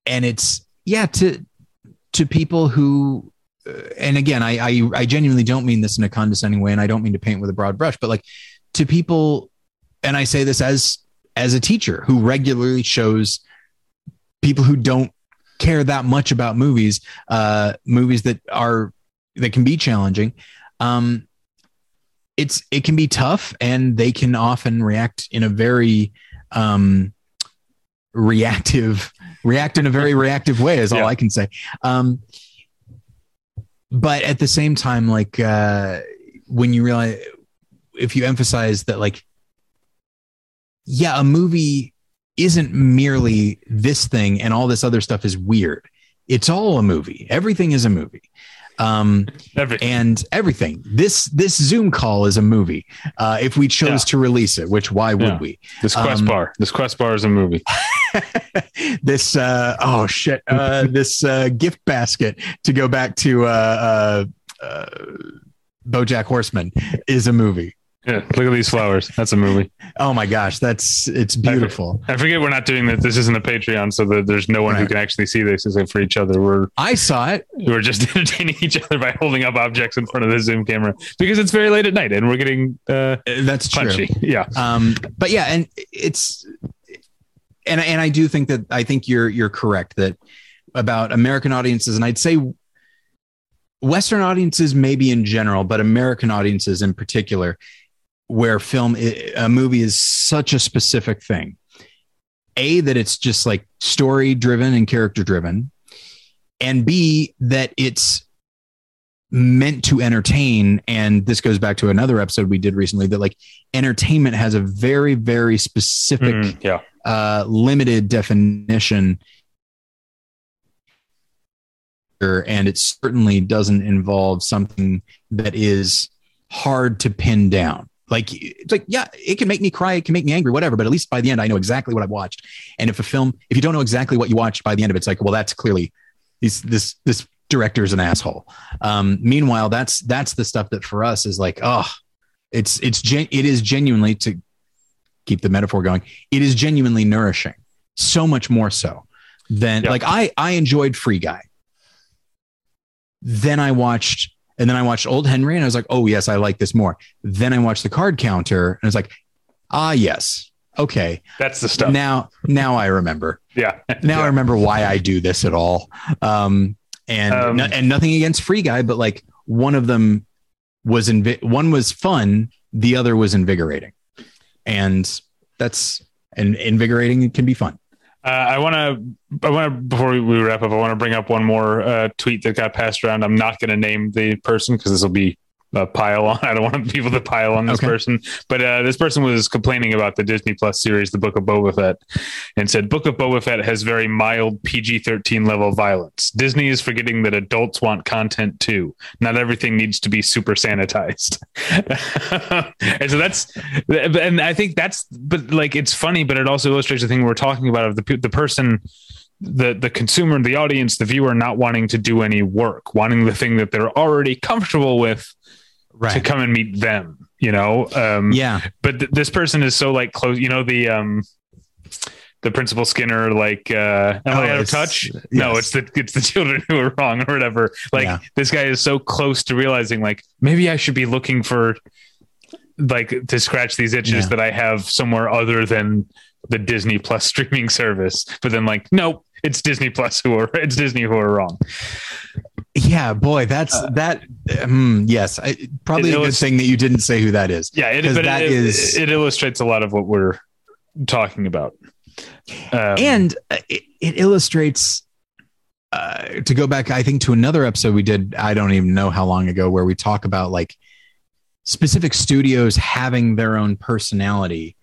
it's, yeah, to people who, and again, I genuinely don't mean this in a condescending way, and I don't mean to paint with a broad brush, but like to people, and I say this as a teacher who regularly shows people who don't care that much about movies, movies that can be challenging. It can be tough, and they can often react in a very reactive way is all I can say. But at the same time, like when you realize, if you emphasize that, like, yeah, a movie isn't merely this thing and all this other stuff is weird. It's all a movie. Everything is a movie. Everything. This Zoom call is a movie. If we chose to release it, which why would we? This Quest bar is a movie. This this gift basket, to go back to BoJack Horseman, is a movie. Yeah, look at these flowers. That's a movie. Oh my gosh, it's beautiful. I forget we're not doing this. This isn't a Patreon, so there's no one who can actually see this except for each other. I saw it. We're just entertaining each other by holding up objects in front of the Zoom camera because it's very late at night and we're getting that's punchy. True. Yeah. But yeah, and it's and I do think that you're correct that about American audiences, and I'd say Western audiences maybe in general, but American audiences in particular, where a movie is such a specific thing, that it's just like story driven and character driven, and B, that it's meant to entertain. And this goes back to another episode we did recently that like entertainment has a very, very specific, limited definition. And it certainly doesn't involve something that is hard to pin down. Like, it's like, yeah, it can make me cry, it can make me angry, whatever, but at least by the end I know exactly what I watched. And if a film, if you don't know exactly what you watched by the end of it, it's like, well, that's clearly this director's an asshole. Meanwhile, that's the stuff that for us is like, oh, it is genuinely, to keep the metaphor going, it is genuinely nourishing, so much more so than like I enjoyed Free Guy. Then I watched Old Henry and I was like, oh yes, I like this more. Then I watched The Card Counter and I was like, ah, yes. Okay. That's the stuff. Now I remember. Yeah. Now I remember why I do this at all. And nothing against Free Guy, but like one of them was, one was fun. The other was invigorating, and invigorating can be fun. I want to, before we wrap up, I want to bring up one more tweet that got passed around. I'm not going to name the person because this will be a pile on. I don't want people to pile on this person, but this person was complaining about the Disney Plus series, The Book of Boba Fett, and said, Book of Boba Fett has very mild PG-13 level violence. Disney is forgetting that adults want content too. Not everything needs to be super sanitized. And so but like, it's funny, but it also illustrates the thing we're talking about of the person, the consumer, the audience, the viewer, not wanting to do any work, wanting the thing that they're already comfortable with to come and meet them, you know? But this person is so like close, you know, the Principal Skinner, like, am I out of touch? Yes. No, it's the children who are wrong or whatever. Like this guy is so close to realizing like, maybe I should be looking for like to scratch these itches that I have somewhere other than the Disney Plus streaming service. But then like, nope, it's Disney who are wrong. Yeah, boy, that's that. Yes, probably a good thing that you didn't say who that is. Yeah, it illustrates a lot of what we're talking about. And it illustrates, to go back, I think, to another episode we did, I don't even know how long ago, where we talk about like specific studios having their own personality.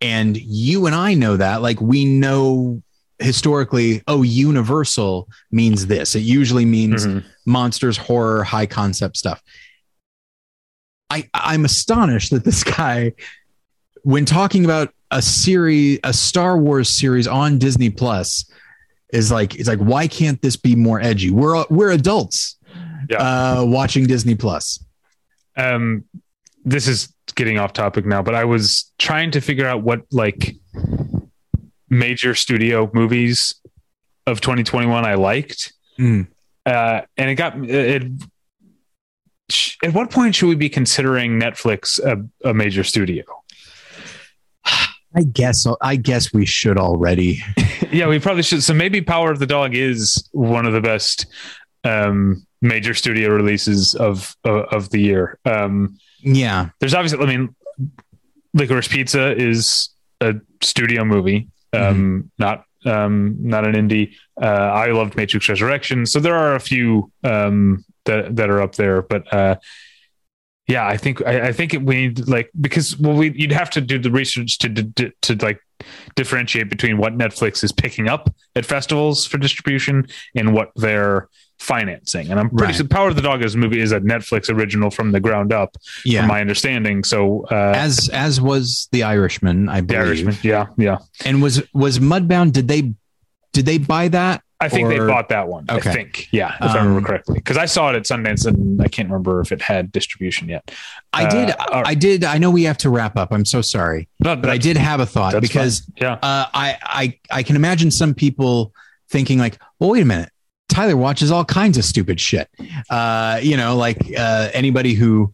And you and I know that, like, we know historically, oh, Universal means this. It usually means monsters, horror, high concept stuff. I'm astonished that this guy, when talking about a Star Wars series on Disney Plus, is like, why can't this be more edgy? We're adults watching Disney Plus. This is getting off topic now, but I was trying to figure out what like major studio movies of 2021 I liked. And at what point should we be considering Netflix a major studio? I guess we should already. Yeah, we probably should. So maybe Power of the Dog is one of the best major studio releases of the year. Yeah, there's obviously, I mean, Licorice Pizza is a studio movie, not an indie. I loved Matrix Resurrection, so there are a few that are up there. But yeah, I think we need, like, because you'd have to do the research to like differentiate between what Netflix is picking up at festivals for distribution and what they're financing. And I'm pretty sure Power of the Dog as a movie is a Netflix original from the ground up, from my understanding. So as was The Irishman, I believe. The Irishman, yeah. And was Mudbound, did they buy that? I think they bought that one. Okay. I think, if I remember correctly, because I saw it at Sundance and I can't remember if it had distribution yet. I did. I know we have to wrap up. I'm so sorry, but I did have a thought, because I can imagine some people thinking like, well, wait a minute, Tyler watches all kinds of stupid shit. Anybody who,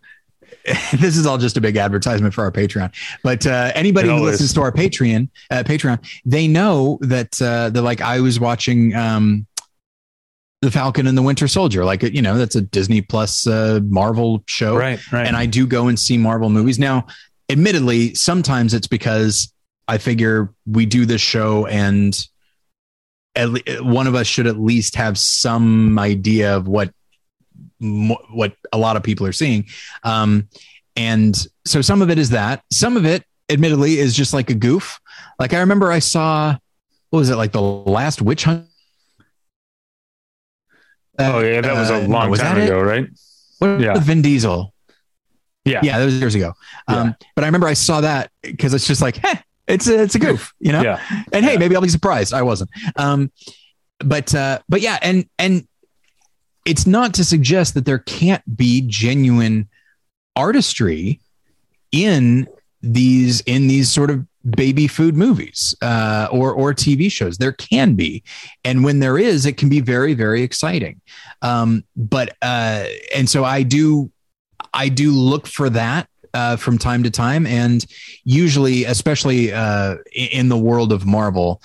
this is all just a big advertisement for our Patreon, but anybody who listens to our Patreon, they know that they're like, I was watching The Falcon and the Winter Soldier. Like, you know, that's a Disney Plus Marvel show. Right. And I do go and see Marvel movies. Now, admittedly, sometimes it's because I figure we do this show and one of us should at least have some idea of what a lot of people are seeing. And so some of it is that, some of it admittedly is just like a goof. Like, I remember I saw, what was it, like The Last Witch Hunt? That was a long time ago, right? With Vin Diesel. Yeah, that was years ago. But I remember I saw that because it's just like, it's a goof, you know? Yeah. And hey, maybe I'll be surprised. I wasn't. But yeah, and it's not to suggest that there can't be genuine artistry in these sort of baby food movies or TV shows. There can be. And when there is, it can be very, very exciting. And so I do look for that from time to time. And usually, especially in the world of Marvel,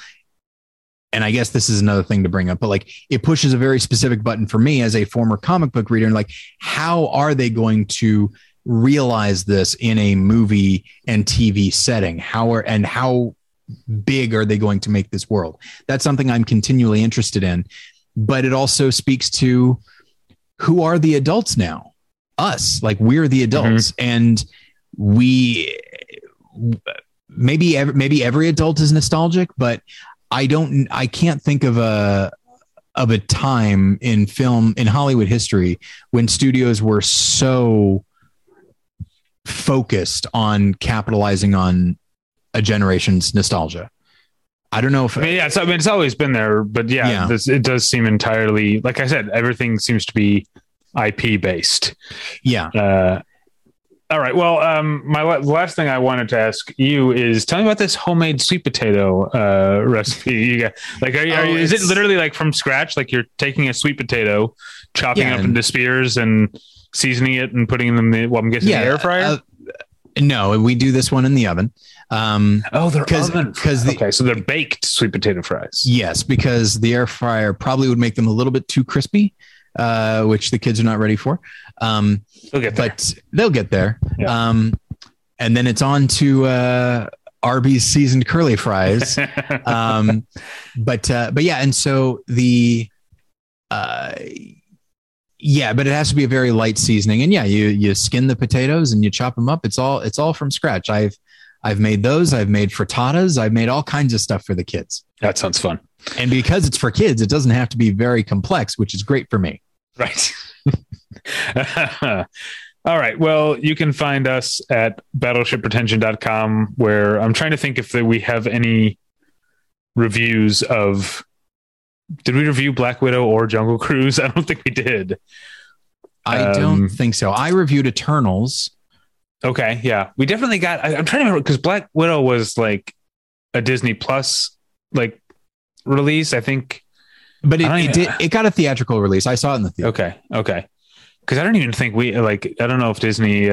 and I guess this is another thing to bring up, but like, it pushes a very specific button for me as a former comic book reader. And like, how are they going to realize this in a movie and TV setting? How big are they going to make this world? That's something I'm continually interested in, but it also speaks to who are the adults now? Us, like, we're the adults, and we, maybe every adult is nostalgic, but I can't think of a time in film, in Hollywood history, when studios were so focused on capitalizing on a generation's nostalgia. I don't know if it's always been there, but it does seem entirely, like I said, everything seems to be IP based. Yeah. All right. Well, my last thing I wanted to ask you is, tell me about this homemade sweet potato recipe you got. Like, is it literally like from scratch? Like, you're taking a sweet potato, chopping up into spears and seasoning it and putting them in the air fryer? No, we do this one in the oven. They're oven. Okay, so they're baked sweet potato fries. Yes, because the air fryer probably would make them a little bit too crispy. which the kids are not ready for. They'll get there. Yeah. And then it's on to Arby's seasoned curly fries. But yeah. And so but it has to be a very light seasoning. And yeah, you skin the potatoes and you chop them up. It's all from scratch. I've made those. I've made frittatas. I've made all kinds of stuff for the kids. That sounds fun. And because it's for kids, it doesn't have to be very complex, which is great for me. Right. All right. Well, you can find us at battleshipretention.com, where I'm trying to think if we have any reviews of... Did we review Black Widow or Jungle Cruise? I don't think we did. I don't think so. I reviewed Eternals. Okay. Yeah. We definitely got, I'm trying to remember, because Black Widow was like a Disney Plus like release, I think. But it got a theatrical release. I saw it in the theater. Okay. Because I don't even think I don't know if Disney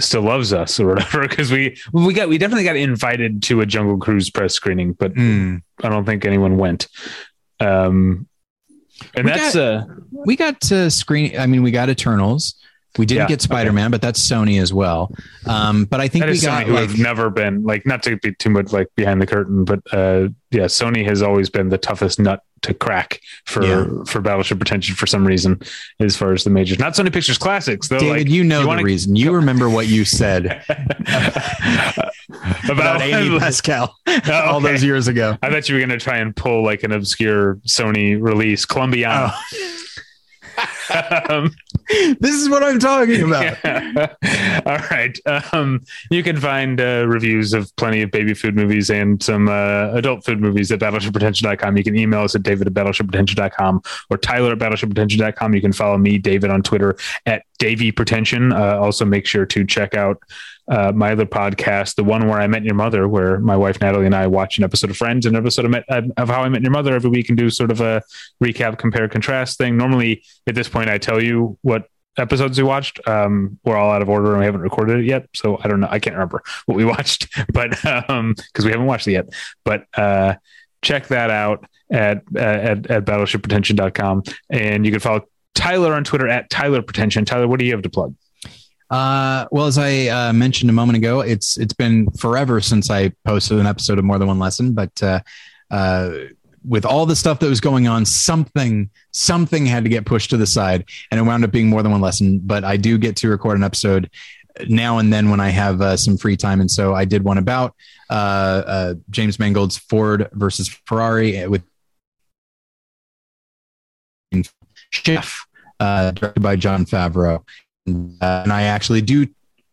still loves us or whatever, because we definitely got invited to a Jungle Cruise press screening, but I don't think anyone went. We got Eternals. We didn't get Spider-Man, but that's Sony as well. But I think that we got Sony, who have never been not to be too much behind the curtain, but Sony has always been the toughest nut to crack for Battleship Retention for some reason, as far as the majors. Not Sony Pictures Classics, though. David, the reason. You remember what you said about Amy Pascal all those years ago. I bet you were going to try and pull an obscure Sony release, Colombiana. Oh. This is what I'm talking about. Yeah. All right. You can find reviews of plenty of baby food movies and some adult food movies at battleshipretention.com. You can email us at david@battleshipretention.com or tyler@battleshipretention.com. You can follow me, David, on Twitter at DavyPretension. Also make sure to check out my other podcast, the one where I Met Your Mother, where my wife Natalie and I watch an episode of Friends and an episode of How I Met Your Mother every week and do sort of a recap, compare, contrast thing. Normally at this point I tell you what episodes we watched. We're all out of order and we haven't recorded it yet, so I don't know, I can't remember what we watched, but because we haven't watched it yet. But check that out at battleshipretention.com, and you can follow Tyler on Twitter at TylerPretention. Tyler, what do you have to plug? Well, as I mentioned a moment ago, it's been forever since I posted an episode of More Than One Lesson, but with all the stuff that was going on, something had to get pushed to the side, and it wound up being More Than One Lesson. But I do get to record an episode now and then when I have some free time, and so I did one about James Mangold's Ford versus Ferrari with Chef, directed by Jon Favreau. And I actually do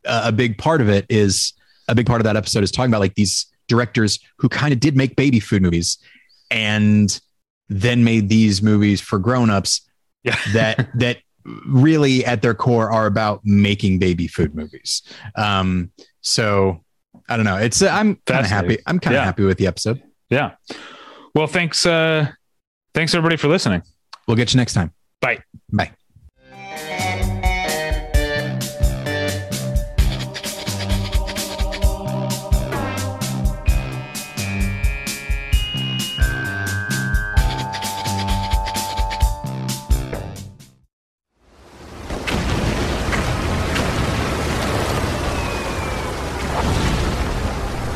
a big part of that episode is talking about these directors who kind of did make baby food movies and then made these movies for grownups that really at their core are about making baby food movies. So I don't know. It's, I'm kind of happy. I'm kind of happy with the episode. Yeah. Well, thanks. Thanks everybody for listening. We'll get you next time. Bye. Bye.